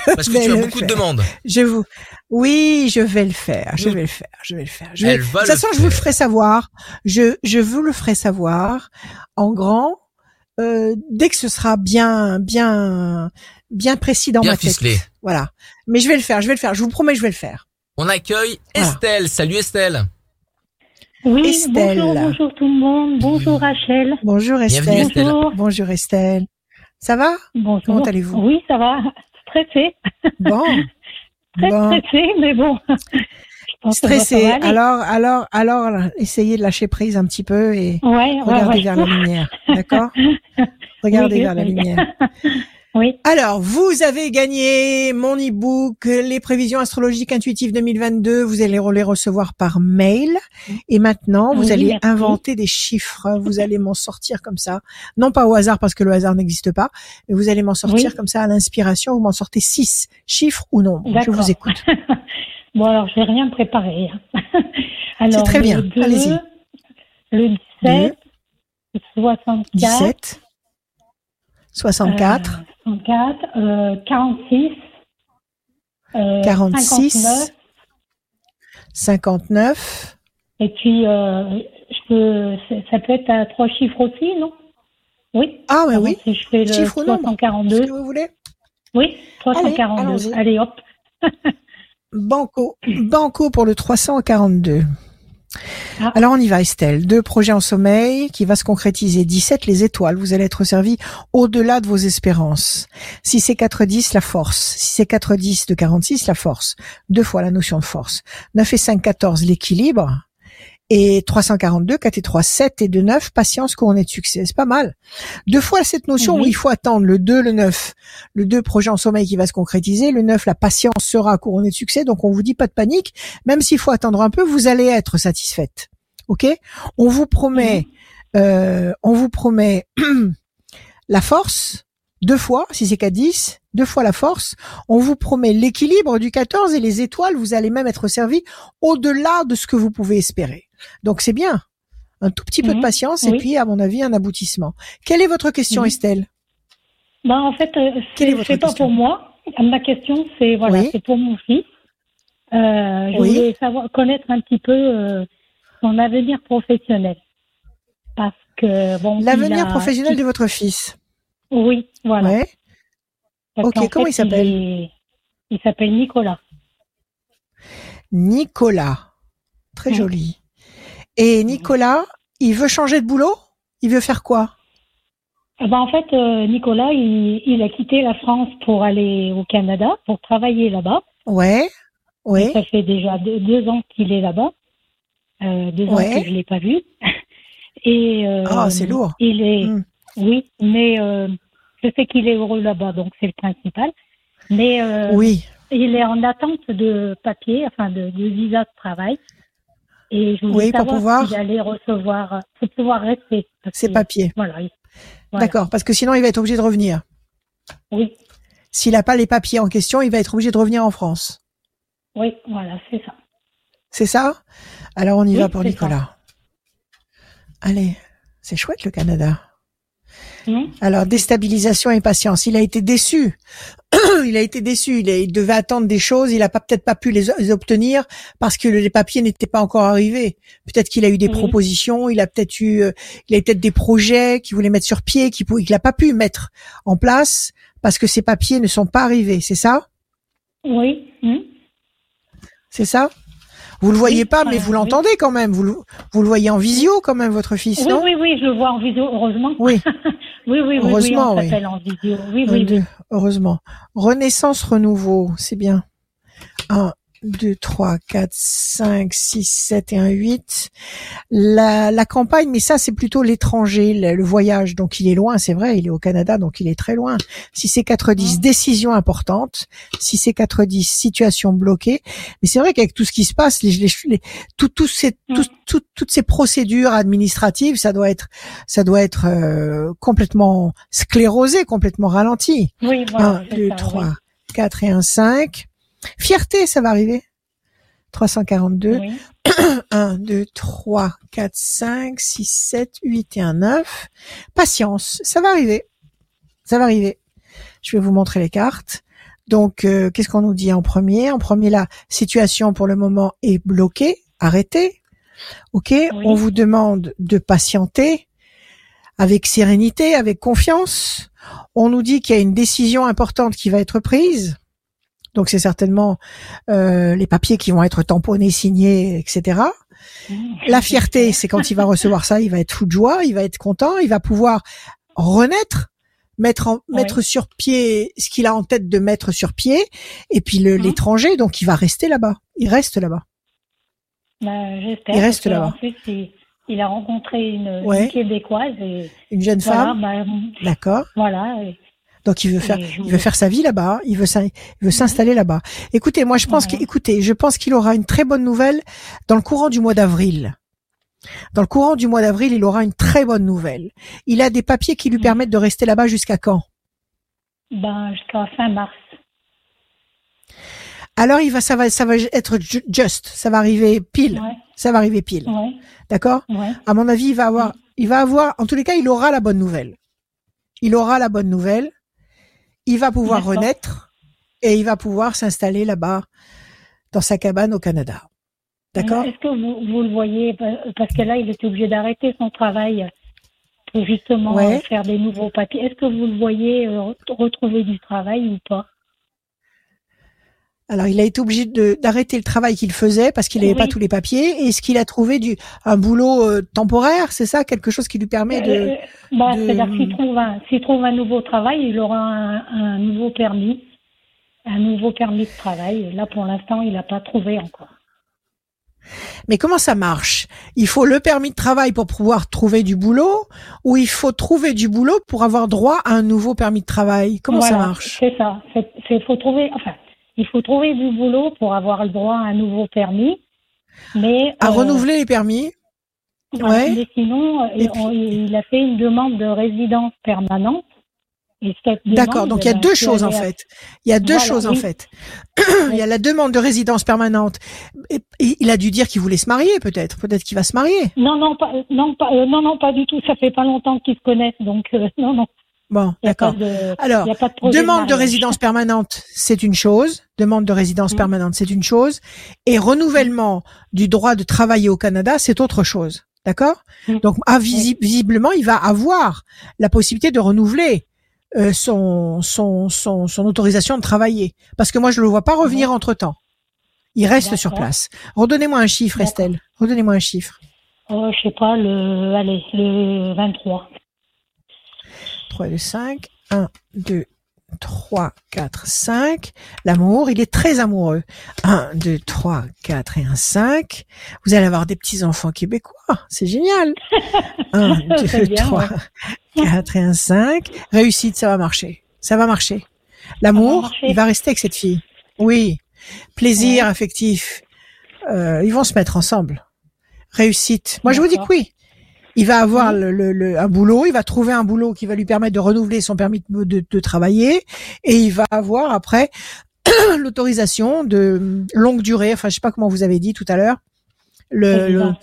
Parce que tu as beaucoup de demandes. Je vais le faire. Je vais le faire. De toute façon, je vous le ferai savoir. Je vous le ferai savoir en grand dès que ce sera bien bien précis dans ma tête. Bien ficelé. Voilà. Mais je vais le faire, je vous promets, je vais le faire. On accueille Estelle. Voilà. Salut Estelle. Oui, Estelle. Bonjour tout le monde. Bonjour Rachel. Bonjour Estelle. Bienvenue, Estelle. Bonjour Estelle. Ça va? Bonjour. Comment allez-vous? Oui, ça va. Stressée. Bon. Stressée, mais bon. Stressée. Alors, essayez de lâcher prise un petit peu et regardez vers la lumière. D'accord? Regardez vers la lumière. Oui. Alors, vous avez gagné mon e-book, les prévisions astrologiques intuitives 2022. Vous allez les recevoir par mail. Et maintenant, vous allez inventer des chiffres. Vous allez m'en sortir comme ça. Non pas au hasard, parce que le hasard n'existe pas. Mais vous allez m'en sortir comme ça à l'inspiration. Vous m'en sortez 6 chiffres ou non. D'accord. Je vous écoute. Bon, alors, je n'ai rien préparé. Alors, c'est très bien. Allez-y. Le 17, 64. 17. 64. 64, 46. 46. 59. Et puis, ça peut être à 3 chiffres aussi, non? Oui. Ah, ouais, oui. Si je fais le chiffre 342. Est-ce que vous voulez? Oui, 342. Allez, hop. Banco pour le 342. Ah. Alors on y va Estelle, 2 projets en sommeil qui va se concrétiser, 17 les étoiles, vous allez être servi au-delà de vos espérances, si c'est 4-10 la force, si c'est 4-10 de 46 la force, 2 fois la notion de force, 9 et 5, 14 l'équilibre, et 342, 4 et 3, 7 et 2, 9, patience couronnée de succès, c'est pas mal. 2 fois cette notion où il faut attendre le 2, le 9, le 2 projet en sommeil qui va se concrétiser, le 9 la patience sera couronnée de succès, donc on vous dit pas de panique, même s'il faut attendre un peu, vous allez être satisfaite. OK? On vous promet la force 2 fois, si c'est 4-10, 2 fois la force, on vous promet l'équilibre du 14 et les étoiles, vous allez même être servi au-delà de ce que vous pouvez espérer. Donc c'est bien, un tout petit peu de patience et puis à mon avis un aboutissement. Quelle est votre question Estelle? Ben, en fait, c'est pas pour moi, ma question c'est, c'est pour mon fils. Je voulais connaître un petit peu son avenir professionnel. Parce que l'avenir professionnel de votre fils? Oui, voilà. Ouais. Ok, comment il s'appelle? Il s'appelle Nicolas. Nicolas, très joli. Et Nicolas, il veut changer de boulot? Il veut faire quoi? En fait, Nicolas, il a quitté la France pour aller au Canada, pour travailler là-bas. Ouais, ouais. Et ça fait déjà 2 ans qu'il est là-bas. 2 ans que je ne l'ai pas vu. Et c'est lourd. Il est... Oui, mais... je sais qu'il est heureux là-bas, donc c'est le principal. Mais il est en attente de papier, enfin de visa de travail. Et je voulais savoir s'il allait recevoir, pour pouvoir rester. Ses papiers. Voilà. D'accord, parce que sinon il va être obligé de revenir. Oui. S'il n'a pas les papiers en question, il va être obligé de revenir en France. Oui, voilà, c'est ça. C'est ça? Alors on y va pour Nicolas. Ça. Allez, c'est chouette le Canada. Alors, déstabilisation et patience. Il a été déçu. Il devait attendre des choses. Il a peut-être pas pu les obtenir parce que les papiers n'étaient pas encore arrivés. Peut-être qu'il a eu des propositions. Il a peut-être des projets qu'il voulait mettre sur pied, qu'il a pas pu mettre en place parce que ces papiers ne sont pas arrivés. C'est ça? Oui. C'est ça? Vous le voyez pas, mais vous l'entendez quand même. Vous le voyez en visio quand même, votre fils, non? Oui, je le vois en visio, heureusement. Oui, heureusement, on s'appelle en visio. Oui. Heureusement. Renaissance, renouveau, c'est bien. 1, 2, 3, 4, 5, 6, 7 et 1, 8. La campagne, mais ça, c'est plutôt l'étranger, le voyage. Donc, il est loin, c'est vrai, il est au Canada, donc il est très loin. Si c'est 4-10, décision importante. Si c'est 4-10, situation bloquée. Mais c'est vrai qu'avec tout ce qui se passe, toutes ces procédures administratives, ça doit être complètement sclérosé, complètement ralenti. Oui, voilà. 1, 2, 3, 4 et 1, 5. Fierté, ça va arriver. 342. 1, 2, 3, 4, 5, 6, 7, 8 et 1, 9. Patience, ça va arriver. Ça va arriver. Je vais vous montrer les cartes. Donc, qu'est-ce qu'on nous dit en premier? En premier, la situation pour le moment est bloquée, arrêtée. OK, on vous demande de patienter avec sérénité, avec confiance. On nous dit qu'il y a une décision importante qui va être prise. Donc c'est certainement les papiers qui vont être tamponnés, signés, etc. La fierté, c'est quand il va recevoir ça, il va être fou de joie, il va être content, il va pouvoir renaître, mettre sur pied ce qu'il a en tête de mettre sur pied. Et puis l'étranger, donc il va rester là-bas. Il reste là-bas. Bah, j'espère. Il reste là-bas. En plus, il a rencontré une Québécoise. Et une jeune femme. D'accord. Voilà. Donc il veut faire sa vie là-bas, il veut s'installer là-bas. Écoutez, moi je pense qu'il aura une très bonne nouvelle dans le courant du mois d'avril. Dans le courant du mois d'avril, il aura une très bonne nouvelle. Il a des papiers qui lui permettent de rester là-bas jusqu'à quand? Ben, jusqu'à fin mars. Alors ça va être juste, ça va arriver pile. Ouais. Ça va arriver pile. Ouais. D'accord? Ouais. À mon avis, il va avoir en tous les cas, il aura la bonne nouvelle. Il va pouvoir renaître et il va pouvoir s'installer là-bas, dans sa cabane au Canada. D'accord? Est-ce que vous le voyez, parce que là, il était obligé d'arrêter son travail pour justement faire des nouveaux papiers. Est-ce que vous le voyez retrouver du travail ou pas? Alors, il a été obligé d'arrêter le travail qu'il faisait parce qu'il n'avait pas tous les papiers. Est-ce qu'il a trouvé un boulot temporaire, c'est ça? Quelque chose qui lui permet c'est-à-dire s'il trouve un nouveau travail, il aura un nouveau permis. Un nouveau permis de travail. Là, pour l'instant, il n'a pas trouvé encore. Mais comment ça marche? Il faut le permis de travail pour pouvoir trouver du boulot ou il faut trouver du boulot pour avoir droit à un nouveau permis de travail? Comment ça marche? C'est ça. Il faut trouver du boulot pour avoir le droit à un nouveau permis, mais à renouveler les permis. Ouais. Mais sinon, il a fait une demande de résidence permanente. Et d'accord. Donc il y a deux choses en fait. Il y a la demande de résidence permanente. Et il a dû dire qu'il voulait se marier, peut-être. Peut-être qu'il va se marier. Non, pas du tout. Ça fait pas longtemps qu'ils se connaissent, donc non. Bon, d'accord. Alors, demande de résidence permanente, c'est une chose. Et renouvellement du droit de travailler au Canada, c'est autre chose. D'accord? Donc, visiblement, il va avoir la possibilité de renouveler son autorisation de travailler. Parce que moi, je le vois pas revenir entre-temps. Il reste sur place. Redonnez-moi un chiffre, Estelle. Redonnez-moi un chiffre. Je sais pas, le 23. 3, 5, 1, 2, 3, 4, 5. L'amour, il est très amoureux. 1, 2, 3, 4 et 1, 5. Vous allez avoir des petits-enfants québécois. C'est génial. 1, 2, 3, 4 et 1, 5. Réussite, ça va marcher. L'amour, il va rester avec cette fille. Oui. Plaisir, affectif. Ils vont se mettre ensemble. Réussite. Moi, je vous dis que oui. Il va avoir un boulot, il va trouver un boulot qui va lui permettre de renouveler son permis de travailler et il va avoir après l'autorisation de longue durée, enfin je sais pas comment vous avez dit tout à l'heure, le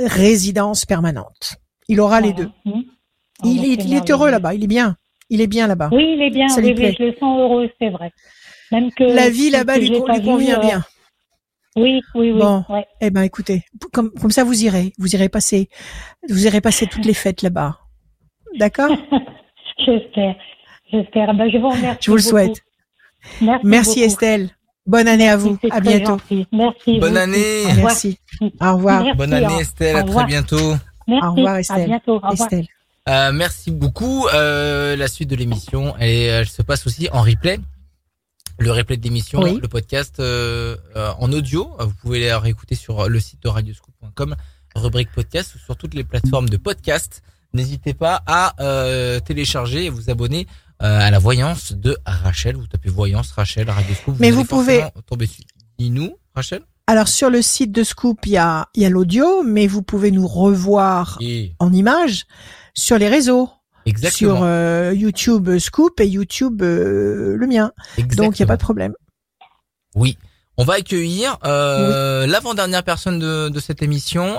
résidence permanente. Il aura les deux. Il est heureux là-bas, il est bien là-bas. Oui, il est bien, je le sens heureux, c'est vrai. Même que la vie là-bas lui convient bien. Oui. Bon, eh ben écoutez, comme ça vous irez passer toutes les fêtes là-bas, d'accord? J'espère. Ben, je vous remercie. Je vous le souhaite. Merci Estelle. Bonne année à vous. À bientôt. Merci. Bonne année. Merci. Au revoir. Merci. Bonne année Estelle. À très bientôt. Merci. Au revoir Estelle. À bientôt. Au revoir. Estelle. Merci beaucoup. La suite de l'émission, elle se passe aussi en replay. Le replay de l'émission, le podcast en audio, vous pouvez les réécouter sur le site de radioscoop.com, rubrique podcast ou sur toutes les plateformes de podcast. N'hésitez pas à télécharger et vous abonner à La Voyance de Rachel. Vous tapez Voyance, Rachel, Radioscoop. Mais vous pouvez tomber sur nous, Rachel. Alors sur le site de Scoop, il y a l'audio, mais vous pouvez nous revoir en images sur les réseaux. Exactement. Sur YouTube Scoop et YouTube le mien. Exactement. Donc il n'y a pas de problème. Oui. On va accueillir l'avant-dernière personne de cette émission.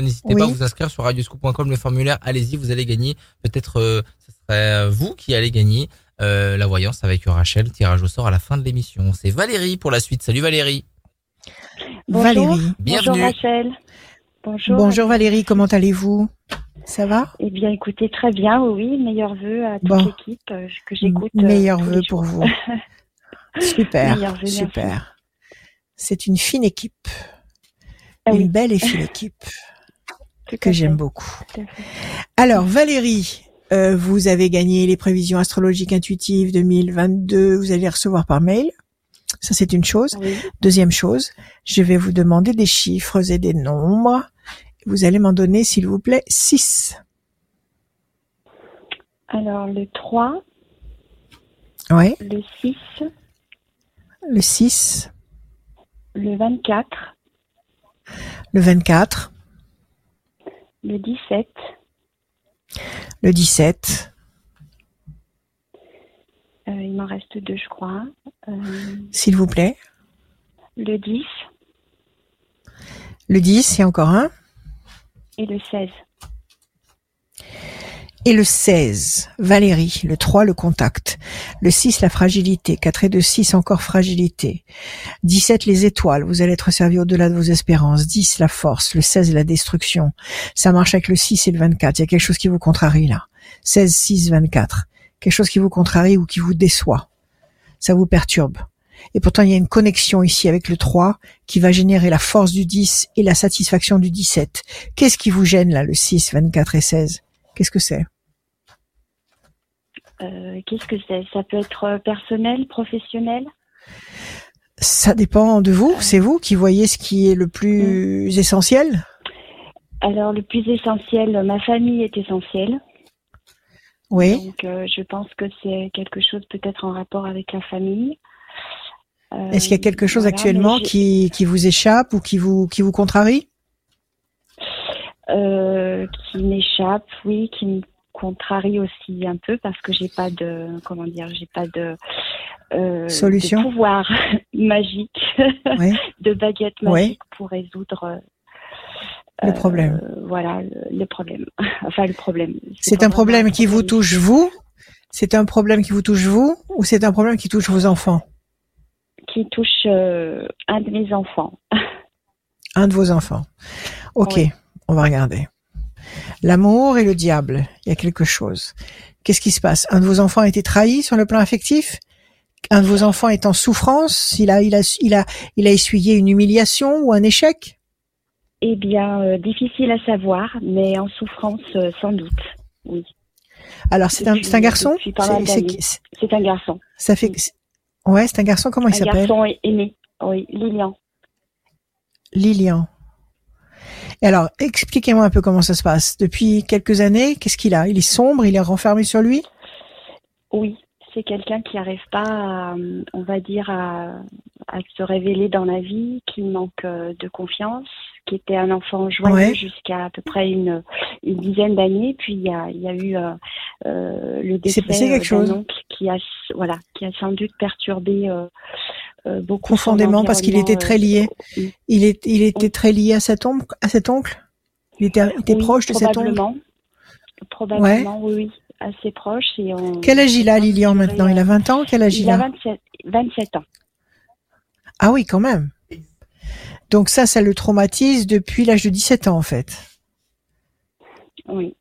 N'hésitez pas à vous inscrire sur radioscoop.com, le formulaire. Allez-y, vous allez gagner. Peut-être ce serait vous qui allez gagner La Voyance avec Rachel. Tirage au sort à la fin de l'émission. C'est Valérie pour la suite. Salut Valérie. Bonjour. Valérie. Bienvenue. Bonjour Rachel. Bonjour Valérie, comment allez-vous ? Ça va ? Eh bien, écoutez, très bien, oui. Meilleurs vœux à toute l'équipe que j'écoute. Meilleurs vœux pour vous. Super, super. Merci. C'est une fine équipe. Ah oui. Une belle et fine équipe que j'aime beaucoup. Alors, Valérie, vous avez gagné les prévisions astrologiques intuitives 2022. Vous allez les recevoir par mail. Ça, c'est une chose. Oui. Deuxième chose, je vais vous demander des chiffres et des nombres. Vous allez m'en donner, s'il vous plaît, 6. Alors, le 3. Oui. Le 6. Le 6. Le 24. Le 24. Le 17. Le 17. Il m'en reste 2, je crois. S'il vous plaît. Le 10. Le 10, et encore un. Et le 16. Et le 16, Valérie, le 3, le contact. Le 6, la fragilité. 4 et 2, 6, encore fragilité. 17, les étoiles. Vous allez être servi au-delà de vos espérances. 10, la force. Le 16, la destruction. Ça marche avec le 6 et le 24. Il y a quelque chose qui vous contrarie, là. 16, 6, 24. Quelque chose qui vous contrarie ou qui vous déçoit. Ça vous perturbe. Et pourtant, il y a une connexion ici avec le 3 qui va générer la force du 10 et la satisfaction du 17. Qu'est-ce qui vous gêne, là, le 6, 24 et 16 ? Qu'est-ce que c'est ? Qu'est-ce que c'est ? Ça peut être personnel, professionnel ? Ça dépend de vous. C'est vous qui voyez ce qui est le plus essentiel ? Alors, le plus essentiel, ma famille est essentielle. Oui. Donc, je pense que c'est quelque chose peut-être en rapport avec la famille. Est-ce qu'il y a quelque chose actuellement qui vous échappe ou qui vous contrarie ? Qui m'échappe, oui, qui me contrarie aussi un peu parce que j'ai pas de, solution, de pouvoir magique, oui. De baguette magique, oui. Pour résoudre le problème. Voilà, le problème. Enfin, le problème. C'est un problème qui vous touche vous ? C'est un problème qui vous touche vous ou c'est un problème qui touche vos enfants ? Qui touche un de mes enfants. Un de vos enfants. Ok, oui. On va regarder. L'amour et le diable, il y a quelque chose. Qu'est-ce qui se passe ? Un de vos enfants a été trahi sur le plan affectif ? Un de vos enfants est en souffrance ? Il a essuyé une humiliation ou un échec ? Eh bien, difficile à savoir, mais en souffrance sans doute, oui. Alors, c'est un garçon ? C'est un garçon. Ça fait... Oui. Ouais, c'est un garçon, comment il s'appelle ? Un garçon aimé, oui, Lilian. Lilian. Et alors, expliquez-moi un peu comment ça se passe. Depuis quelques années, qu'est-ce qu'il a ? Il est sombre, il est renfermé sur lui ? Oui, c'est quelqu'un qui n'arrive pas, on va dire, à se révéler dans la vie, qui manque de confiance, qui était un enfant joyeux, ouais. Jusqu'à à peu près une dizaine d'années. Puis il y a eu le décès d'un oncle qui a sans doute perturbé beaucoup. Profondément, parce qu'il était très lié. Il était très lié à cet oncle. Il était proche de cet oncle. Probablement, ouais. Oui, assez proche. Et quel âge il a, Lilian, maintenant ? Il a 20 ans. Quel âge il a ? 27 ans. Ah oui, quand même. Donc ça le traumatise depuis l'âge de 17 ans, en fait. Oui.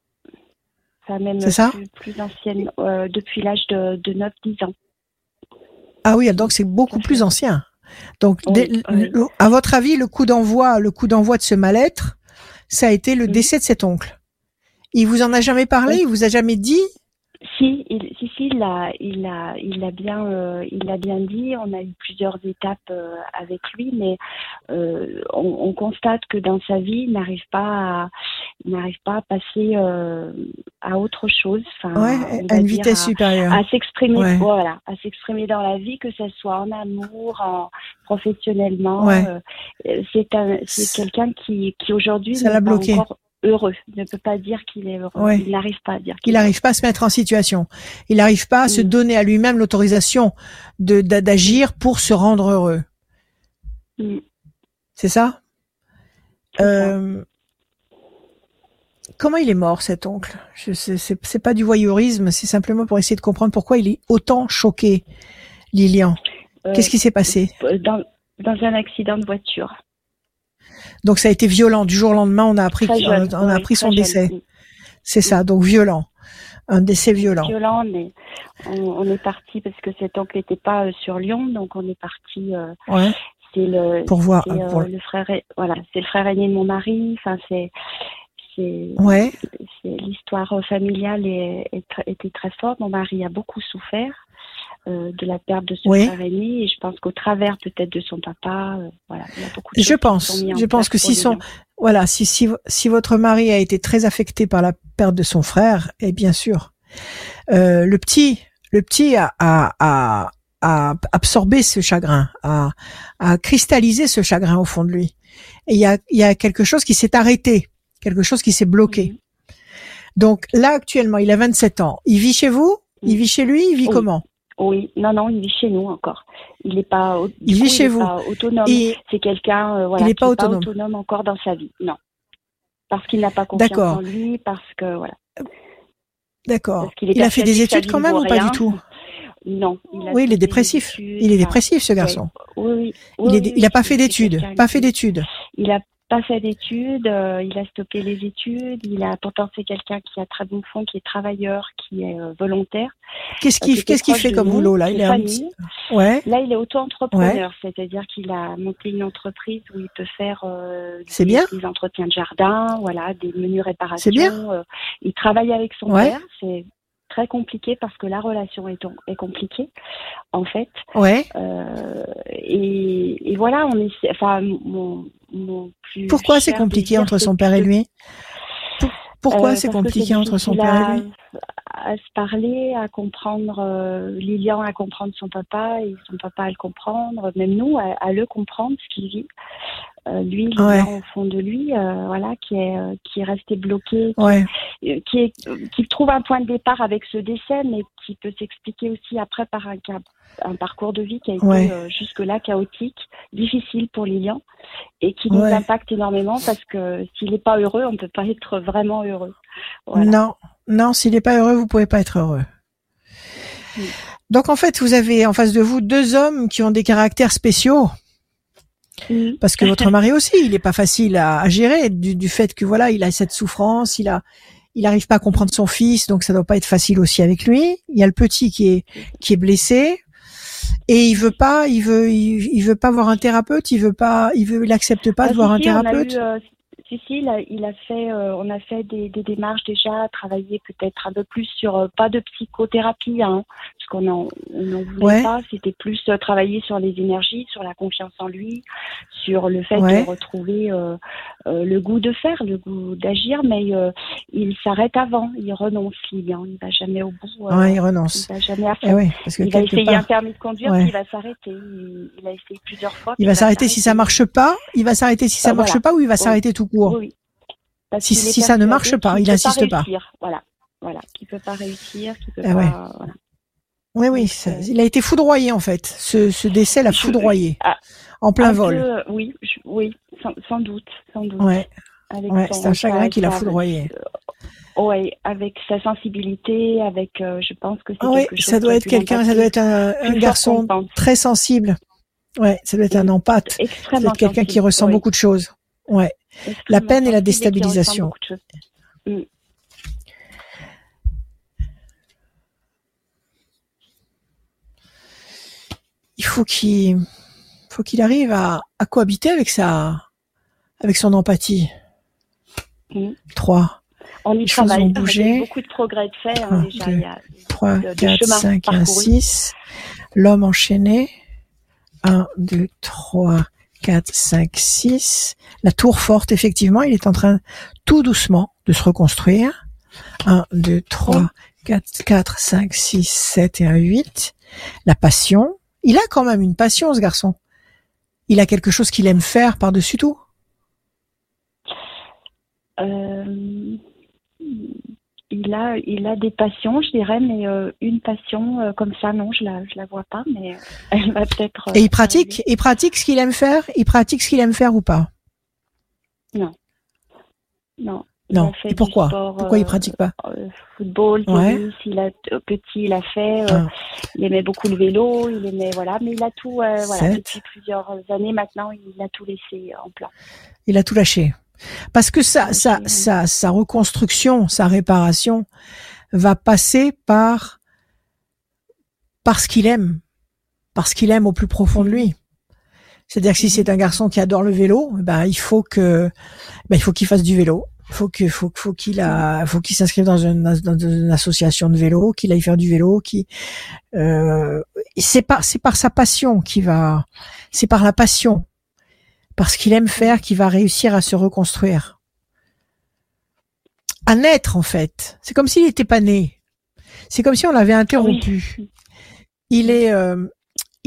Enfin, même c'est ça ? Plus ancienne, depuis l'âge de 9-10 ans. Ah oui, donc c'est beaucoup plus ancien. Donc, oui, à votre avis, le coup d'envoi de ce mal-être, ça a été le décès de cet oncle. Il vous en a jamais parlé ? Oui. Il vous a jamais dit ? Si, il l'a bien dit. On a eu plusieurs étapes avec lui, mais on constate que dans sa vie, il n'arrive pas à passer à autre chose, à une vitesse supérieure, à s'exprimer, ouais. Voilà, à s'exprimer dans la vie, que ça soit en amour, professionnellement. Ouais. C'est quelqu'un qui aujourd'hui ça l'a bloqué. Heureux, ne peut pas dire qu'il est heureux. Ouais. Il n'arrive pas à dire qu'il n'arrive pas à se mettre en situation. Il n'arrive pas à se donner à lui-même l'autorisation d'agir pour se rendre heureux. Mm. C'est ça ? Comment il est mort, cet oncle ? C'est pas du voyeurisme, c'est simplement pour essayer de comprendre pourquoi il est autant choqué, Lilian. Qu'est-ce qui s'est passé ? Dans un accident de voiture. Donc ça a été violent, du jour au lendemain on a appris son décès. c'est ça, donc violent. Un décès violent. Violent, mais on est parti parce que cet oncle n'était pas sur Lyon, donc on est parti. Ouais. C'est le pour voir c'est, pour... le frère, voilà, c'est le frère aîné de mon mari. Enfin, c'est ouais. C'est l'histoire familiale était très forte. Mon mari a beaucoup souffert de la perte de son frère aîné, et je pense qu'au travers peut-être de son papa, voilà, il y a beaucoup de choses qui sont mis en place. Je pense que si votre mari a été très affecté par la perte de son frère, et bien sûr, le petit a absorbé ce chagrin, a cristallisé ce chagrin au fond de lui. Et il y a quelque chose qui s'est arrêté, quelque chose qui s'est bloqué. Mmh. Donc là actuellement, il a 27 ans. Il vit chez vous ? Mmh. Il vit chez lui ? Il vit comment ? Oui, non, il vit chez nous encore. Il n'est pas, pas autonome. Et c'est quelqu'un qui n'est pas autonome encore dans sa vie. Non, parce qu'il n'a pas confiance en lui, parce que voilà. D'accord. Parce qu'il a fait des études quand même ou pas du tout ? Non. Il est dépressif. Il est dépressif, ce garçon. Oui. Il n'a pas fait d'études. Il n'a pas fait d'études. Il a stoppé les études. Pourtant, c'est quelqu'un qui a très bon fond, qui est travailleur, qui est volontaire. Qu'est-ce qu'il fait comme boulot là ? Là, il est auto-entrepreneur, c'est-à-dire qu'il a monté une entreprise où il peut faire des entretiens de jardin, voilà, des menus réparations. C'est bien. Il travaille avec son père. C'est très compliqué parce que la relation est compliquée en fait. Et voilà, on est, enfin mon plus. Pourquoi c'est compliqué entre son père et lui ? Pourquoi c'est compliqué entre son père et lui ? À se parler, à comprendre Lilian, à comprendre son papa et son papa à le comprendre, même nous à le comprendre ce qu'il vit. Lui, il est au fond de lui, qui est resté bloqué, qui trouve un point de départ avec ce décès, mais qui peut s'expliquer aussi après par un parcours de vie qui a été jusque-là chaotique, difficile pour Lilian, et qui nous impacte énormément parce que s'il n'est pas heureux, on ne peut pas être vraiment heureux. Voilà. Non, s'il n'est pas heureux, vous ne pouvez pas être heureux. Oui. Donc en fait, vous avez en face de vous deux hommes qui ont des caractères spéciaux. Parce que votre mari aussi, il n'est pas facile à gérer du fait que voilà, il a cette souffrance, il n'arrive pas à comprendre son fils, donc ça doit pas être facile aussi avec lui. Il y a le petit qui est blessé et il veut pas voir un thérapeute, il accepte pas de voir un thérapeute. On a fait des démarches déjà, travailler peut-être un peu plus sur pas de psychothérapie, hein, parce qu'on n'en voulait pas. C'était plus travailler sur les énergies, sur la confiance en lui, sur le fait de retrouver le goût de faire, le goût d'agir, mais il s'arrête avant, il renonce, Lilian, il va jamais au bout. Il renonce. Il va jamais à faire. Il va essayer un permis de conduire, puis il va s'arrêter. Il a essayé plusieurs fois. Il va s'arrêter si ça marche pas. Il va s'arrêter si ça marche pas, ou il va s'arrêter tout court. Oui. Si ça ne marche pas, il n'insiste pas. Voilà, qui ne peut pas réussir, qui peut pas. Voilà. Oui, il a été foudroyé en fait. Ce décès l'a foudroyé en plein vol. Sans doute. C'est un chagrin qui l'a foudroyé. Avec sa sensibilité, avec, je pense que c'est quelque chose. Ça doit être un garçon très sensible. Ça doit être un empathe. Ça doit être quelqu'un qui ressent beaucoup de choses. La peine et la déstabilisation. Il faut qu'il arrive à cohabiter avec son empathie. 3. Les choses ont bougé. Il y a beaucoup de progrès de fait. 3, 4, 5, 1, 6. L'homme enchaîné. 1, 2, 3... 4, 5, 6. La tour forte, effectivement, il est en train tout doucement de se reconstruire. 1, 2, 3, 4, 5, 6, 7 et 1, 8. La passion. Il a quand même une passion, ce garçon. Il a quelque chose qu'il aime faire par-dessus tout. Il a des passions, je dirais, mais une passion comme ça, non, je la vois pas, mais elle va peut-être. Et il pratique ce qu'il aime faire. Il pratique ce qu'il aime faire ou pas ? Non. Et pourquoi ? Pourquoi il pratique pas ? Football, tennis. Il a fait. Il aimait beaucoup le vélo. Il aimait mais il a tout. Depuis plusieurs années maintenant, il a tout laissé en plan. Il a tout lâché. Parce que sa reconstruction, sa réparation va passer par ce qu'il aime. Parce qu'il aime au plus profond de lui. C'est-à-dire que si c'est un garçon qui adore le vélo, ben, il faut qu'il fasse du vélo. Faut qu'il s'inscrive dans une association de vélo, qu'il aille faire du vélo, c'est par sa passion c'est par la passion, parce qu'il aime faire, qu'il va réussir à se reconstruire. À naître, en fait. C'est comme s'il n'était pas né. C'est comme si on l'avait interrompu. Oui.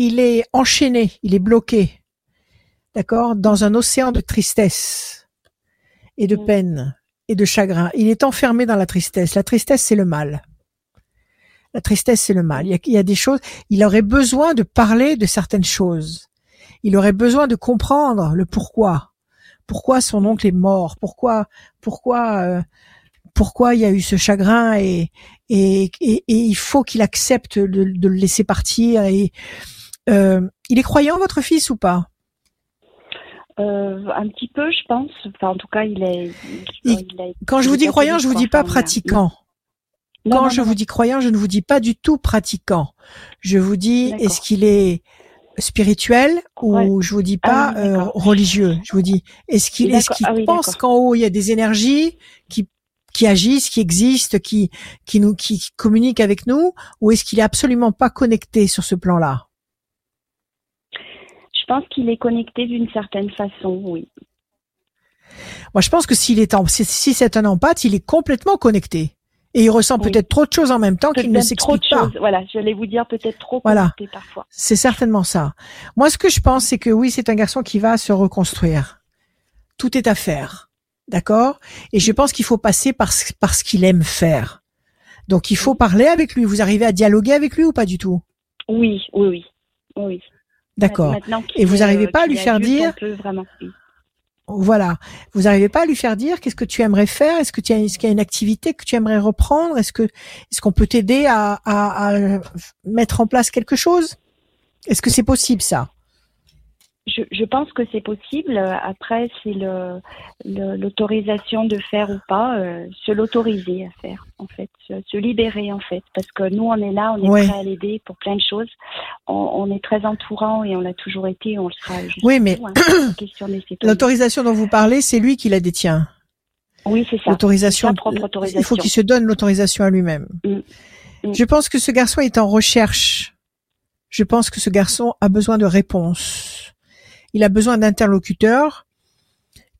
Il est enchaîné, il est bloqué. D'accord? Dans un océan de tristesse. Et de peine, et de chagrin. Il est enfermé dans la tristesse. La tristesse, c'est le mal. La tristesse, c'est le mal. Il y a des choses, il aurait besoin de parler de certaines choses. Il aurait besoin de comprendre le pourquoi. Pourquoi son oncle est mort? Pourquoi il y a eu ce chagrin et il faut qu'il accepte de le laisser partir. Il est croyant, votre fils, ou pas? Un petit peu, je pense. Enfin, en tout cas, quand je vous dis croyant, je vous dis pas pratiquant. Non, quand je vous dis croyant, je ne vous dis pas du tout pratiquant. Je vous dis, d'accord. Est-ce qu'il est spirituel ou je vous dis pas religieux. Je vous dis, est-ce qu'il pense qu'en haut il y a des énergies qui agissent, qui existent, qui communiquent avec nous, ou est-ce qu'il est absolument pas connecté sur ce plan-là? Je pense qu'il est connecté d'une certaine façon, oui. Moi, je pense que si c'est un empathe, il est complètement connecté. Et il ressent peut-être trop de choses en même temps qu'il ne s'explique pas. Voilà, j'allais vous dire peut-être trop connecté parfois. C'est certainement ça. Moi, ce que je pense, c'est que oui, c'est un garçon qui va se reconstruire. Tout est à faire. D'accord? Et je pense qu'il faut passer par ce qu'il aime faire. Donc, il faut parler avec lui. Vous arrivez à dialoguer avec lui ou pas du tout? Oui. D'accord. Et vous n'arrivez pas à lui faire dire. Voilà. Vous n'arrivez pas à lui faire dire qu'est-ce que tu aimerais faire? Est-ce qu'il y a une activité que tu aimerais reprendre? Est-ce qu'on peut t'aider à mettre en place quelque chose? Est-ce que c'est possible, ça? Je pense que c'est possible. Après, c'est l'autorisation de faire ou pas, se l'autoriser à faire, en fait, se libérer, en fait, parce que nous, on est là, on est prêt à l'aider pour plein de choses. On est très entourant et on l'a toujours été, on le sera jusqu'au bout, hein. L'autorisation dont vous parlez, c'est lui qui la détient. Oui, c'est ça. L'autorisation, il faut qu'il se donne l'autorisation à lui-même. Je pense que ce garçon est en recherche. Je pense que ce garçon a besoin de réponses. Il a besoin d'interlocuteurs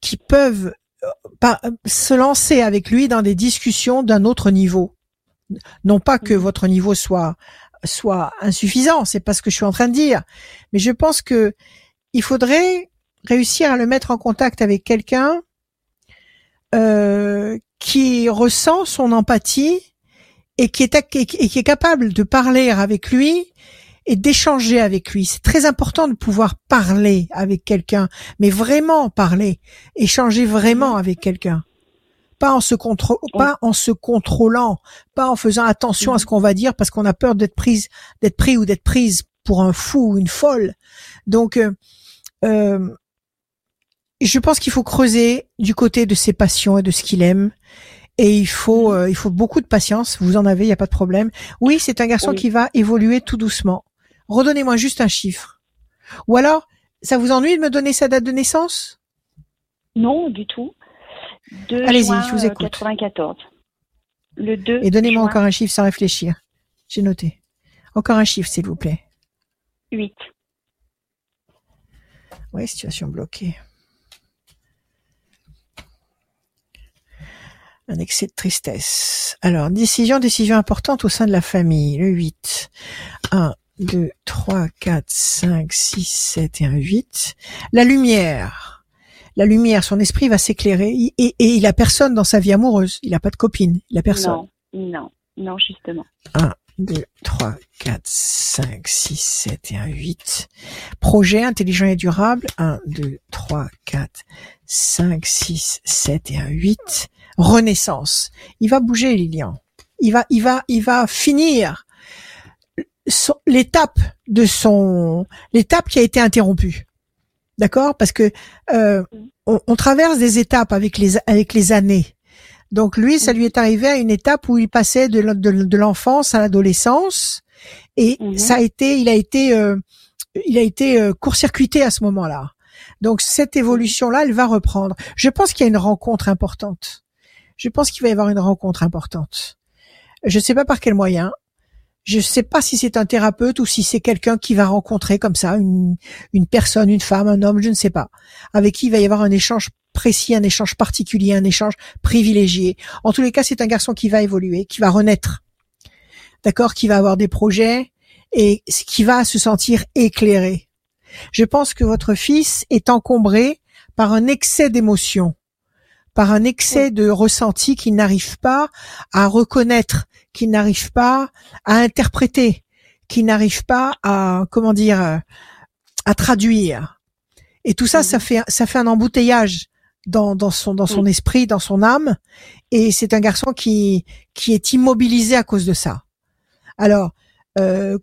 qui peuvent se lancer avec lui dans des discussions d'un autre niveau. Non pas que votre niveau soit insuffisant, c'est pas ce que je suis en train de dire, mais je pense que il faudrait réussir à le mettre en contact avec quelqu'un qui ressent son empathie et qui est capable de parler avec lui et d'échanger avec lui. C'est très important de pouvoir parler avec quelqu'un, mais vraiment parler, échanger vraiment avec quelqu'un. Pas en se contrôlant, pas en faisant attention à ce qu'on va dire parce qu'on a peur d'être pris ou d'être prise pour un fou ou une folle. Donc, je pense qu'il faut creuser du côté de ses passions et de ce qu'il aime. Et il faut beaucoup de patience. Vous en avez, il n'y a pas de problème. Oui, c'est un garçon qui va évoluer tout doucement. Redonnez-moi juste un chiffre. Ou alors, ça vous ennuie de me donner sa date de naissance? Non, du tout. 2 Allez-y, juin, je vous écoute. 94. Le 2 Et donnez-moi encore un chiffre sans réfléchir. J'ai noté. Encore un chiffre, s'il vous plaît. 8. Oui, situation bloquée. Un excès de tristesse. Alors, décision importante au sein de la famille. Le 8. 1. 2, 3, 4, 5, 6, 7 et 1, 8. La lumière, son esprit va s'éclairer et il a personne dans sa vie amoureuse. Il n'a pas de copine, il a personne. Non, justement. 1, 2, 3, 4, 5, 6, 7 et 1, 8. Projet intelligent et durable. 1, 2, 3, 4, 5, 6, 7 et 1, 8. Renaissance. Il va bouger, Lilian. Il va finir l'étape qui a été interrompue. D'accord, parce que on traverse des étapes avec les années. Donc lui, ça lui est arrivé à une étape où il passait de l'enfance à l'adolescence, et ça a été, il a été court-circuité à ce moment-là. Donc cette évolution-là, elle va reprendre. Je pense qu'il y a une rencontre importante. Je pense qu'il va y avoir une rencontre importante. Je ne sais pas par quel moyen. Je ne sais pas si c'est un thérapeute ou si c'est quelqu'un qui va rencontrer comme ça une personne, une femme, un homme, je ne sais pas, avec qui il va y avoir un échange précis, un échange particulier, un échange privilégié. En tous les cas, c'est un garçon qui va évoluer, qui va renaître, d'accord, qui va avoir des projets et qui va se sentir éclairé. Je pense que votre fils est encombré par un excès d'émotions, par un excès de ressenti qu'il n'arrive pas à reconnaître, qu'il n'arrive pas à interpréter, qu'il n'arrive pas à, à traduire. Et tout ça, ça fait un embouteillage dans son esprit, dans son âme. Et c'est un garçon qui est immobilisé à cause de ça. Alors,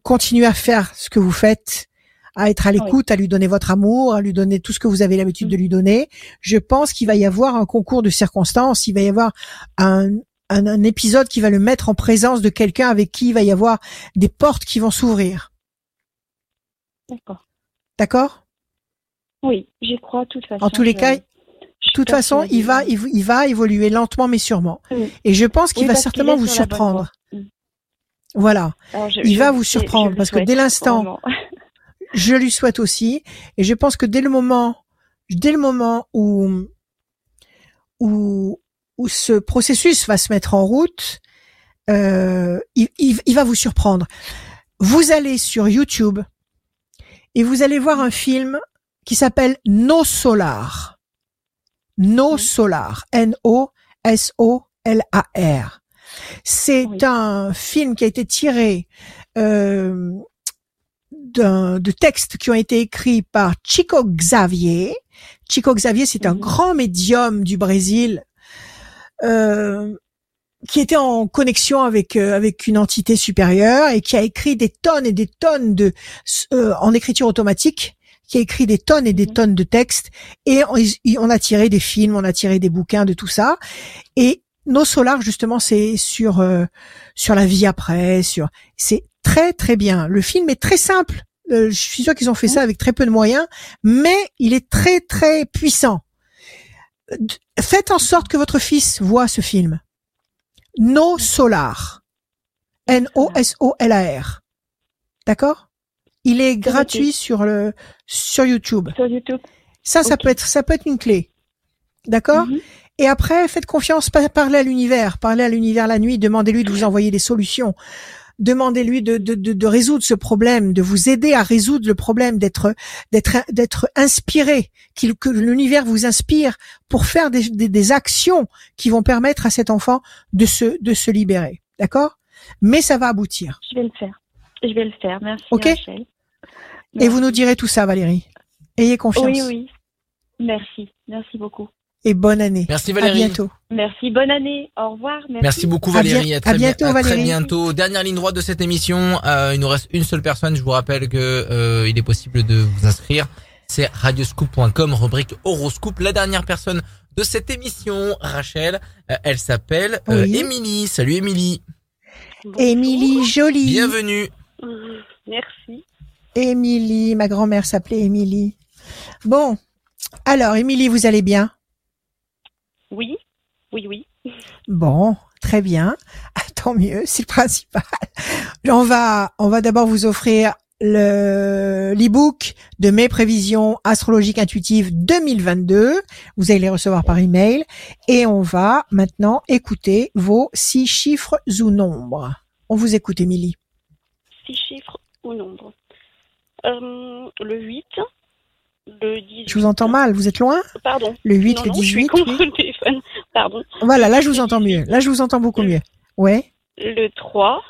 continuez à faire ce que vous faites, à être à l'écoute, à lui donner votre amour, à lui donner tout ce que vous avez l'habitude de lui donner. Je pense qu'il va y avoir un concours de circonstances, il va y avoir un épisode qui va le mettre en présence de quelqu'un avec qui il va y avoir des portes qui vont s'ouvrir. D'accord. D'accord ? Oui, j'y crois de toute façon. En tous les cas, de toute façon, il va évoluer lentement mais sûrement. Oui. Et je pense qu'il va certainement vous surprendre. Voilà. Alors, il va vous surprendre parce que dès l'instant... Je lui souhaite aussi, et je pense que dès le moment où ce processus va se mettre en route, il va vous surprendre. Vous allez sur YouTube et vous allez voir un film qui s'appelle Nosso Lar. Nosso Lar, N-O-S-O-L-A-R. C'est un film qui a été tiré de textes qui ont été écrits par Chico Xavier. Chico Xavier, c'est un grand médium du Brésil qui était en connexion avec une entité supérieure et qui a écrit des tonnes et des tonnes de en écriture automatique, qui a écrit des tonnes et des tonnes de textes, et on a tiré des films, on a tiré des bouquins de tout ça. Et Nosso Lar, justement, c'est sur la vie après, c'est très très bien. Le film est très simple. Je suis sûre qu'ils ont fait ça avec très peu de moyens, mais il est très très puissant. Faites en sorte que votre fils voit ce film. Nosso Lar. N-O-S-O-L-A-R. D'accord ? Il est gratuit sur YouTube. Sur YouTube. Ça peut être une clé. D'accord ? Et après, faites confiance, parlez à l'univers la nuit, demandez-lui de vous envoyer des solutions. Demandez-lui de résoudre ce problème, de vous aider à résoudre le problème, d'être inspiré, que l'univers vous inspire pour faire des actions qui vont permettre à cet enfant de se libérer. D'accord ? Mais ça va aboutir. Je vais le faire. Merci. Ok. Rachel. Merci. Et vous nous direz tout ça, Valérie. Ayez confiance. Oui. Merci. Merci beaucoup. Et bonne année. Merci Valérie. À bientôt. Merci, bonne année. Au revoir. Merci beaucoup Valérie. À très bientôt. Dernière ligne droite de cette émission. Il nous reste une seule personne. Je vous rappelle que il est possible de vous inscrire. C'est radioscoop.com, rubrique horoscope. La dernière personne de cette émission, Rachel, elle s'appelle Émilie. Salut Émilie. Émilie jolie. Bienvenue. Merci. Émilie, ma grand-mère s'appelait Émilie. Bon, alors Émilie, vous allez bien ? Oui. Bon, très bien. Tant mieux, c'est le principal. On va d'abord vous offrir l'e-book de mes prévisions astrologiques intuitives 2022. Vous allez les recevoir par email. Et on va maintenant écouter vos 6 chiffres ou nombres. On vous écoute, Émilie. 6 chiffres ou nombres. Le 8. Le 18. Je vous entends mal, vous êtes loin ? Pardon. Le 8, le 18. Non, je suis contre le téléphone. Pardon. Voilà, là je vous entends mieux. Là je vous entends beaucoup mieux. Ouais. Le 3.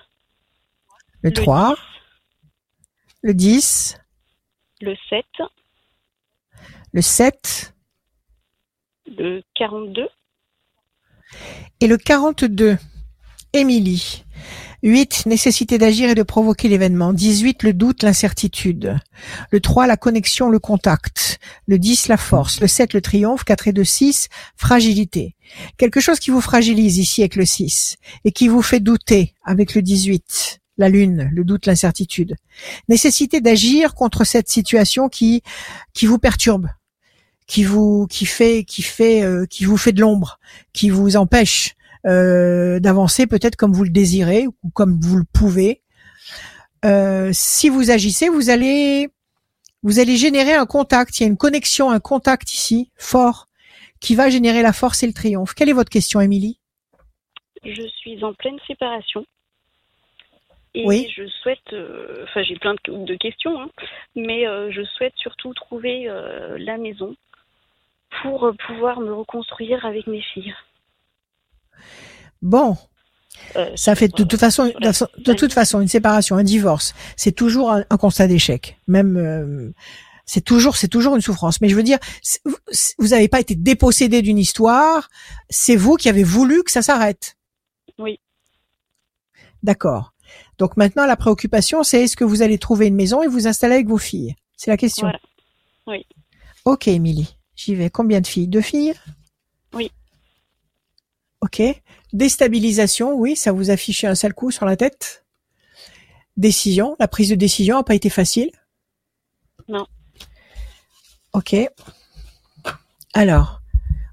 Le 3. 10, le 10. Le 7. Le 7. Le 42. Et le 42. Émilie, 8, nécessité d'agir et de provoquer l'événement. 18, le doute, l'incertitude. Le 3, la connexion, le contact. Le 10, la force. Le 7, le triomphe. 4 et 2, 6, fragilité. Quelque chose qui vous fragilise ici avec le 6 et qui vous fait douter avec le 18. La lune, le doute, l'incertitude. Nécessité d'agir contre cette situation qui vous perturbe, qui vous fait de l'ombre, qui vous empêche d'avancer peut-être comme vous le désirez ou comme vous le pouvez. Si vous agissez, vous allez générer un contact. Il y a une connexion, un contact ici fort qui va générer la force et le triomphe. Quelle est votre question, Émilie ? Je suis en pleine séparation. Et oui. Je souhaite, j'ai plein de questions, hein, mais je souhaite surtout trouver la maison pour pouvoir me reconstruire avec mes filles. Bon, ça fait de toute façon une séparation, un divorce, c'est toujours un constat d'échec. Même c'est toujours une souffrance. Mais je veux dire, vous n'avez pas été dépossédé d'une histoire. C'est vous qui avez voulu que ça s'arrête. Oui. D'accord. Donc maintenant, la préoccupation, c'est est-ce que vous allez trouver une maison et vous installer avec vos filles ? C'est la question. Voilà. Oui. Ok, Émilie, j'y vais. Combien de filles ? 2 filles ? Oui. Ok. Déstabilisation, oui, ça vous a fiché un sale coup sur la tête. Décision, la prise de décision n'a pas été facile ? Non. Ok. Alors,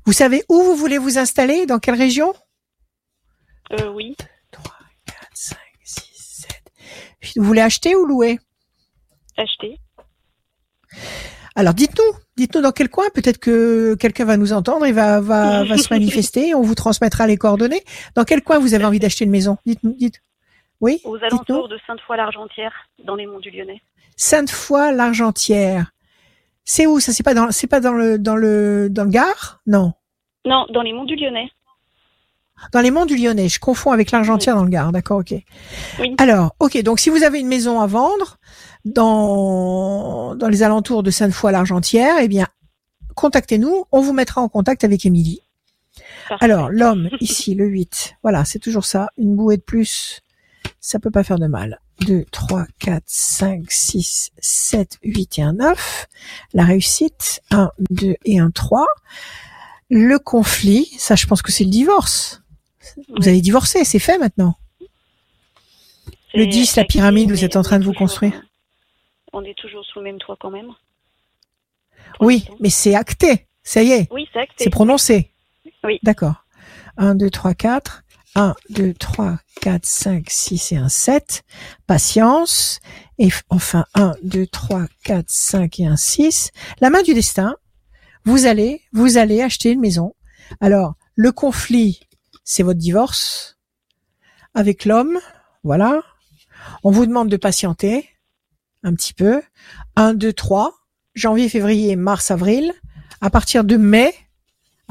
vous savez où vous voulez vous installer ? Dans quelle région ? Oui. 3, 4, 5. Vous voulez acheter ou louer ? Acheter. Alors, dites-nous dans quel coin. Peut-être que quelqu'un va nous entendre et va se manifester. On vous transmettra les coordonnées. Dans quel coin vous avez envie d'acheter une maison ? Dites-nous. Oui. Aux alentours de Sainte-Foy-l'Argentière, dans les Monts du Lyonnais. Sainte-Foy-l'Argentière. C'est où ? Ça, c'est pas dans le Gard ? Non. Non, dans les Monts du Lyonnais. Dans les Monts du Lyonnais, je confonds avec l'Argentière dans le Gard, d'accord, ok. Oui. Alors, ok, donc si vous avez une maison à vendre dans les alentours de Sainte-Foy-l'Argentière, eh bien, contactez-nous, on vous mettra en contact avec Émilie. Alors, l'homme, ici, le 8, voilà, c'est toujours ça, une bouée de plus, ça peut pas faire de mal. 2, 3, 4, 5, 6, 7, 8 et un 9, la réussite, 1, 2 et un 3, le conflit, ça je pense que c'est le divorce. Vous allez divorcer, c'est fait maintenant. Le 10, la pyramide, vous êtes en train de vous construire. On est toujours sous le même toit quand même. Oui, mais c'est acté, ça y est. Oui, c'est acté. C'est prononcé. Oui. D'accord. 1, 2, 3, 4. 1, 2, 3, 4, 5, 6 et 1, 7. Patience. Et enfin, 1, 2, 3, 4, 5 et 1, 6. La main du destin, vous allez acheter une maison. Alors, le conflit, c'est votre divorce avec l'homme, voilà. On vous demande de patienter un petit peu. 1, 2, 3, janvier, février, mars, avril. À partir de mai,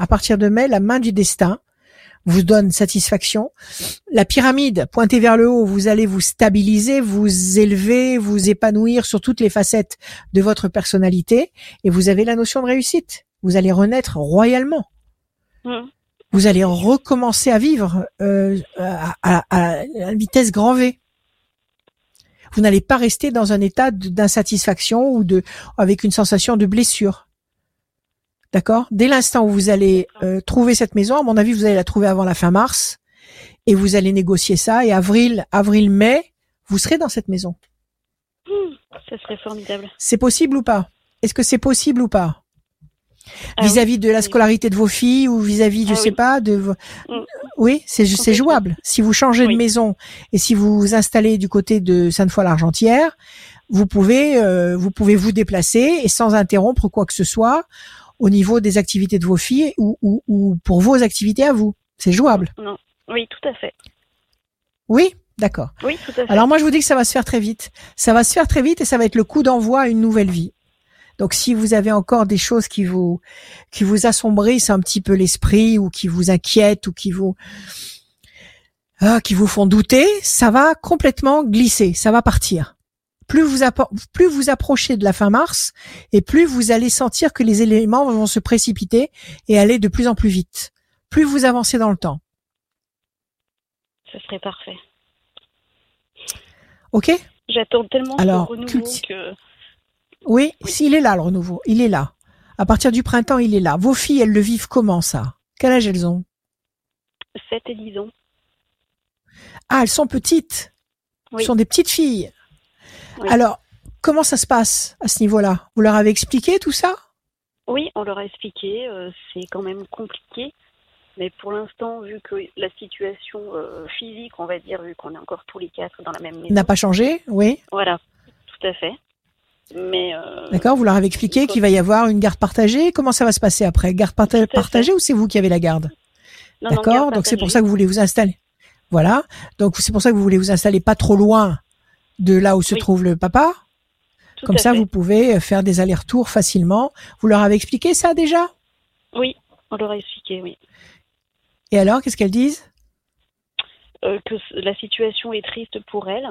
la main du destin vous donne satisfaction. La pyramide, pointée vers le haut, vous allez vous stabiliser, vous élever, vous épanouir sur toutes les facettes de votre personnalité. Et vous avez la notion de réussite. Vous allez renaître royalement. Mmh. Vous allez recommencer à vivre à vitesse grand V. Vous n'allez pas rester dans un état d'insatisfaction ou avec une sensation de blessure. D'accord ? Dès l'instant où vous allez trouver cette maison, à mon avis, vous allez la trouver avant la fin mars et vous allez négocier ça. Et avril-mai, vous serez dans cette maison. Ça serait formidable. C'est possible ou pas ? Est-ce que c'est possible ou pas ? Vis-à-vis de la scolarité de vos filles ou vis-à-vis, oui, c'est jouable. Si vous changez de maison et si vous vous installez du côté de Sainte-Foy-l'Argentière, vous pouvez vous déplacer et sans interrompre quoi que ce soit au niveau des activités de vos filles ou pour vos activités à vous. C'est jouable. Non. Oui, tout à fait. Oui, d'accord. Oui, tout à fait. Alors moi, je vous dis que ça va se faire très vite. Ça va se faire très vite et ça va être le coup d'envoi à une nouvelle vie. Donc, si vous avez encore des choses qui vous assombrissent un petit peu l'esprit ou qui vous inquiètent ou qui vous font douter, ça va complètement glisser, ça va partir. Plus vous approchez de la fin mars et plus vous allez sentir que les éléments vont se précipiter et aller de plus en plus vite. Plus vous avancez dans le temps. Ce serait parfait. Ok. J'attends tellement ce renouveau que... Oui, s'il est là, le renouveau. Il est là. À partir du printemps, il est là. Vos filles, elles le vivent comment, ça? Quel âge elles ont? 7 et 10 ans. Ah, elles sont petites. Oui. Elles sont des petites filles. Oui. Alors, comment ça se passe à ce niveau-là? Vous leur avez expliqué tout ça? Oui, on leur a expliqué. C'est quand même compliqué. Mais pour l'instant, vu que la situation physique, on va dire, vu qu'on est encore tous les quatre dans la même maison... N'a pas changé, oui. Voilà, tout à fait. Mais, d'accord, vous leur avez expliqué qu'il va y avoir une garde partagée. Comment ça va se passer après? Garde partagée ou c'est vous qui avez la garde? Non, d'accord, non, donc c'est pour ça que vous voulez vous installer. Voilà, donc c'est pour ça que vous voulez vous installer pas trop loin de là où se trouve le papa. Tout Comme ça, fait. Vous pouvez faire des allers-retours facilement. Vous leur avez expliqué ça déjà? Oui, on leur a expliqué, oui. Et alors, qu'est-ce qu'elles disent? Que la situation est triste pour elles,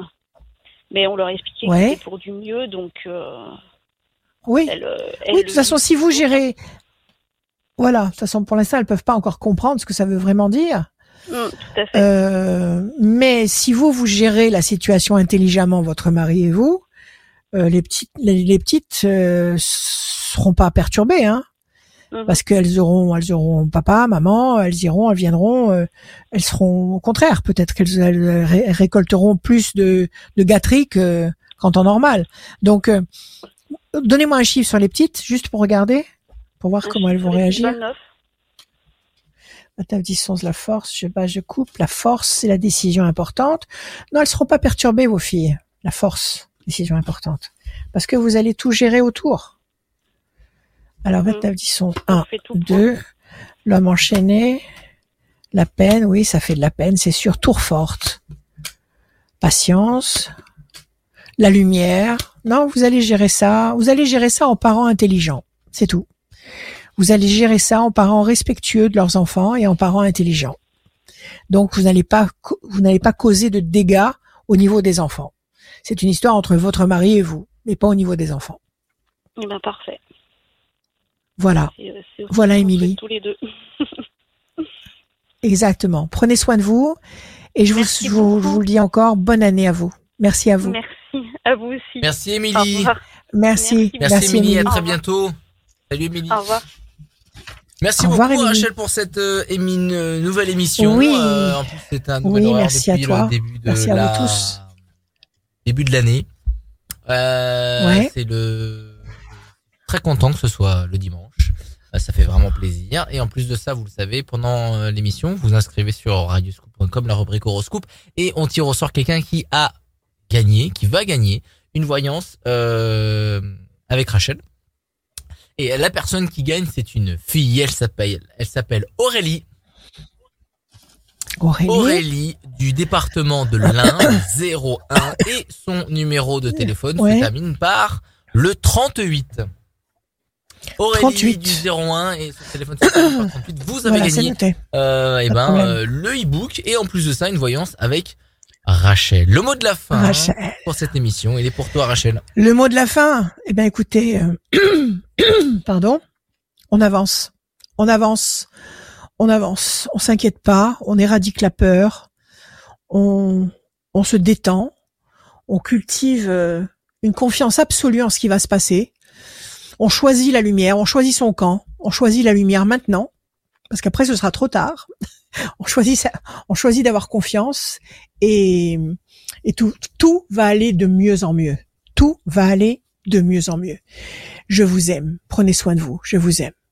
mais on leur a expliqué que c'était pour du mieux, donc... Oui. Elles de toute façon, si vous gérez... Voilà, de toute façon, pour l'instant, elles ne peuvent pas encore comprendre ce que ça veut vraiment dire. Mmh, tout à fait. Mais si vous gérez la situation intelligemment, votre mari et vous, les petites ne seront pas perturbées, hein. Parce qu'elles auront, papa, maman, elles iront, elles viendront, elles seront au contraire. Peut-être qu'elles récolteront plus de gâteries qu'en temps normal. Donc, donnez-moi un chiffre sur les petites, juste pour regarder, pour voir comment elles vont réagir. 29. 29, 10, 11, la force, je coupe. La force, c'est la décision importante. Non, elles seront pas perturbées, vos filles. La force, décision importante. Parce que vous allez tout gérer autour. Alors, 29, 10, 11, 1, 2, l'homme enchaîné, la peine, oui, ça fait de la peine, c'est sûr, tour forte, patience, la lumière. Non, vous allez gérer ça en parents intelligents, c'est tout. Vous allez gérer ça en parents respectueux de leurs enfants et en parents intelligents. Donc, vous n'allez pas causer de dégâts au niveau des enfants. C'est une histoire entre votre mari et vous, mais pas au niveau des enfants. Eh ben, parfait. Voilà, voilà Émilie. Tous les deux. Exactement. Prenez soin de vous et je vous le dis encore, bonne année à vous. Merci à vous. Merci à vous aussi. Merci Émilie. Merci Émilie, à très bientôt. Salut Émilie. Au revoir. Merci beaucoup Rachel pour cette nouvelle émission. Oui. En plus, c'est un nouvel horaire depuis le début de merci à vous tous. Début de l'année. C'est très content que ce soit le dimanche, ça fait vraiment plaisir et en plus de ça vous le savez pendant l'émission vous inscrivez sur radioscoop.com la rubrique horoscope et on tire au sort quelqu'un qui va gagner une voyance avec Rachel et la personne qui gagne c'est une fille, elle s'appelle Aurélie du département de l'Ain 01 et son numéro de téléphone se termine par le 38. Aurélie 38. Du 01 et son téléphone c'est 38. Vous avez gagné le e-book et en plus de ça une voyance avec Rachel. Le mot de la fin pour cette émission, il est pour toi Rachel. Le mot de la fin, eh bien écoutez pardon, on avance, on s'inquiète pas, on éradique la peur, on se détend, on cultive une confiance absolue en ce qui va se passer. On choisit la lumière, on choisit son camp, on choisit la lumière maintenant, parce qu'après ce sera trop tard. On choisit d'avoir confiance et tout va aller de mieux en mieux. Tout va aller de mieux en mieux. Je vous aime. Prenez soin de vous. Je vous aime.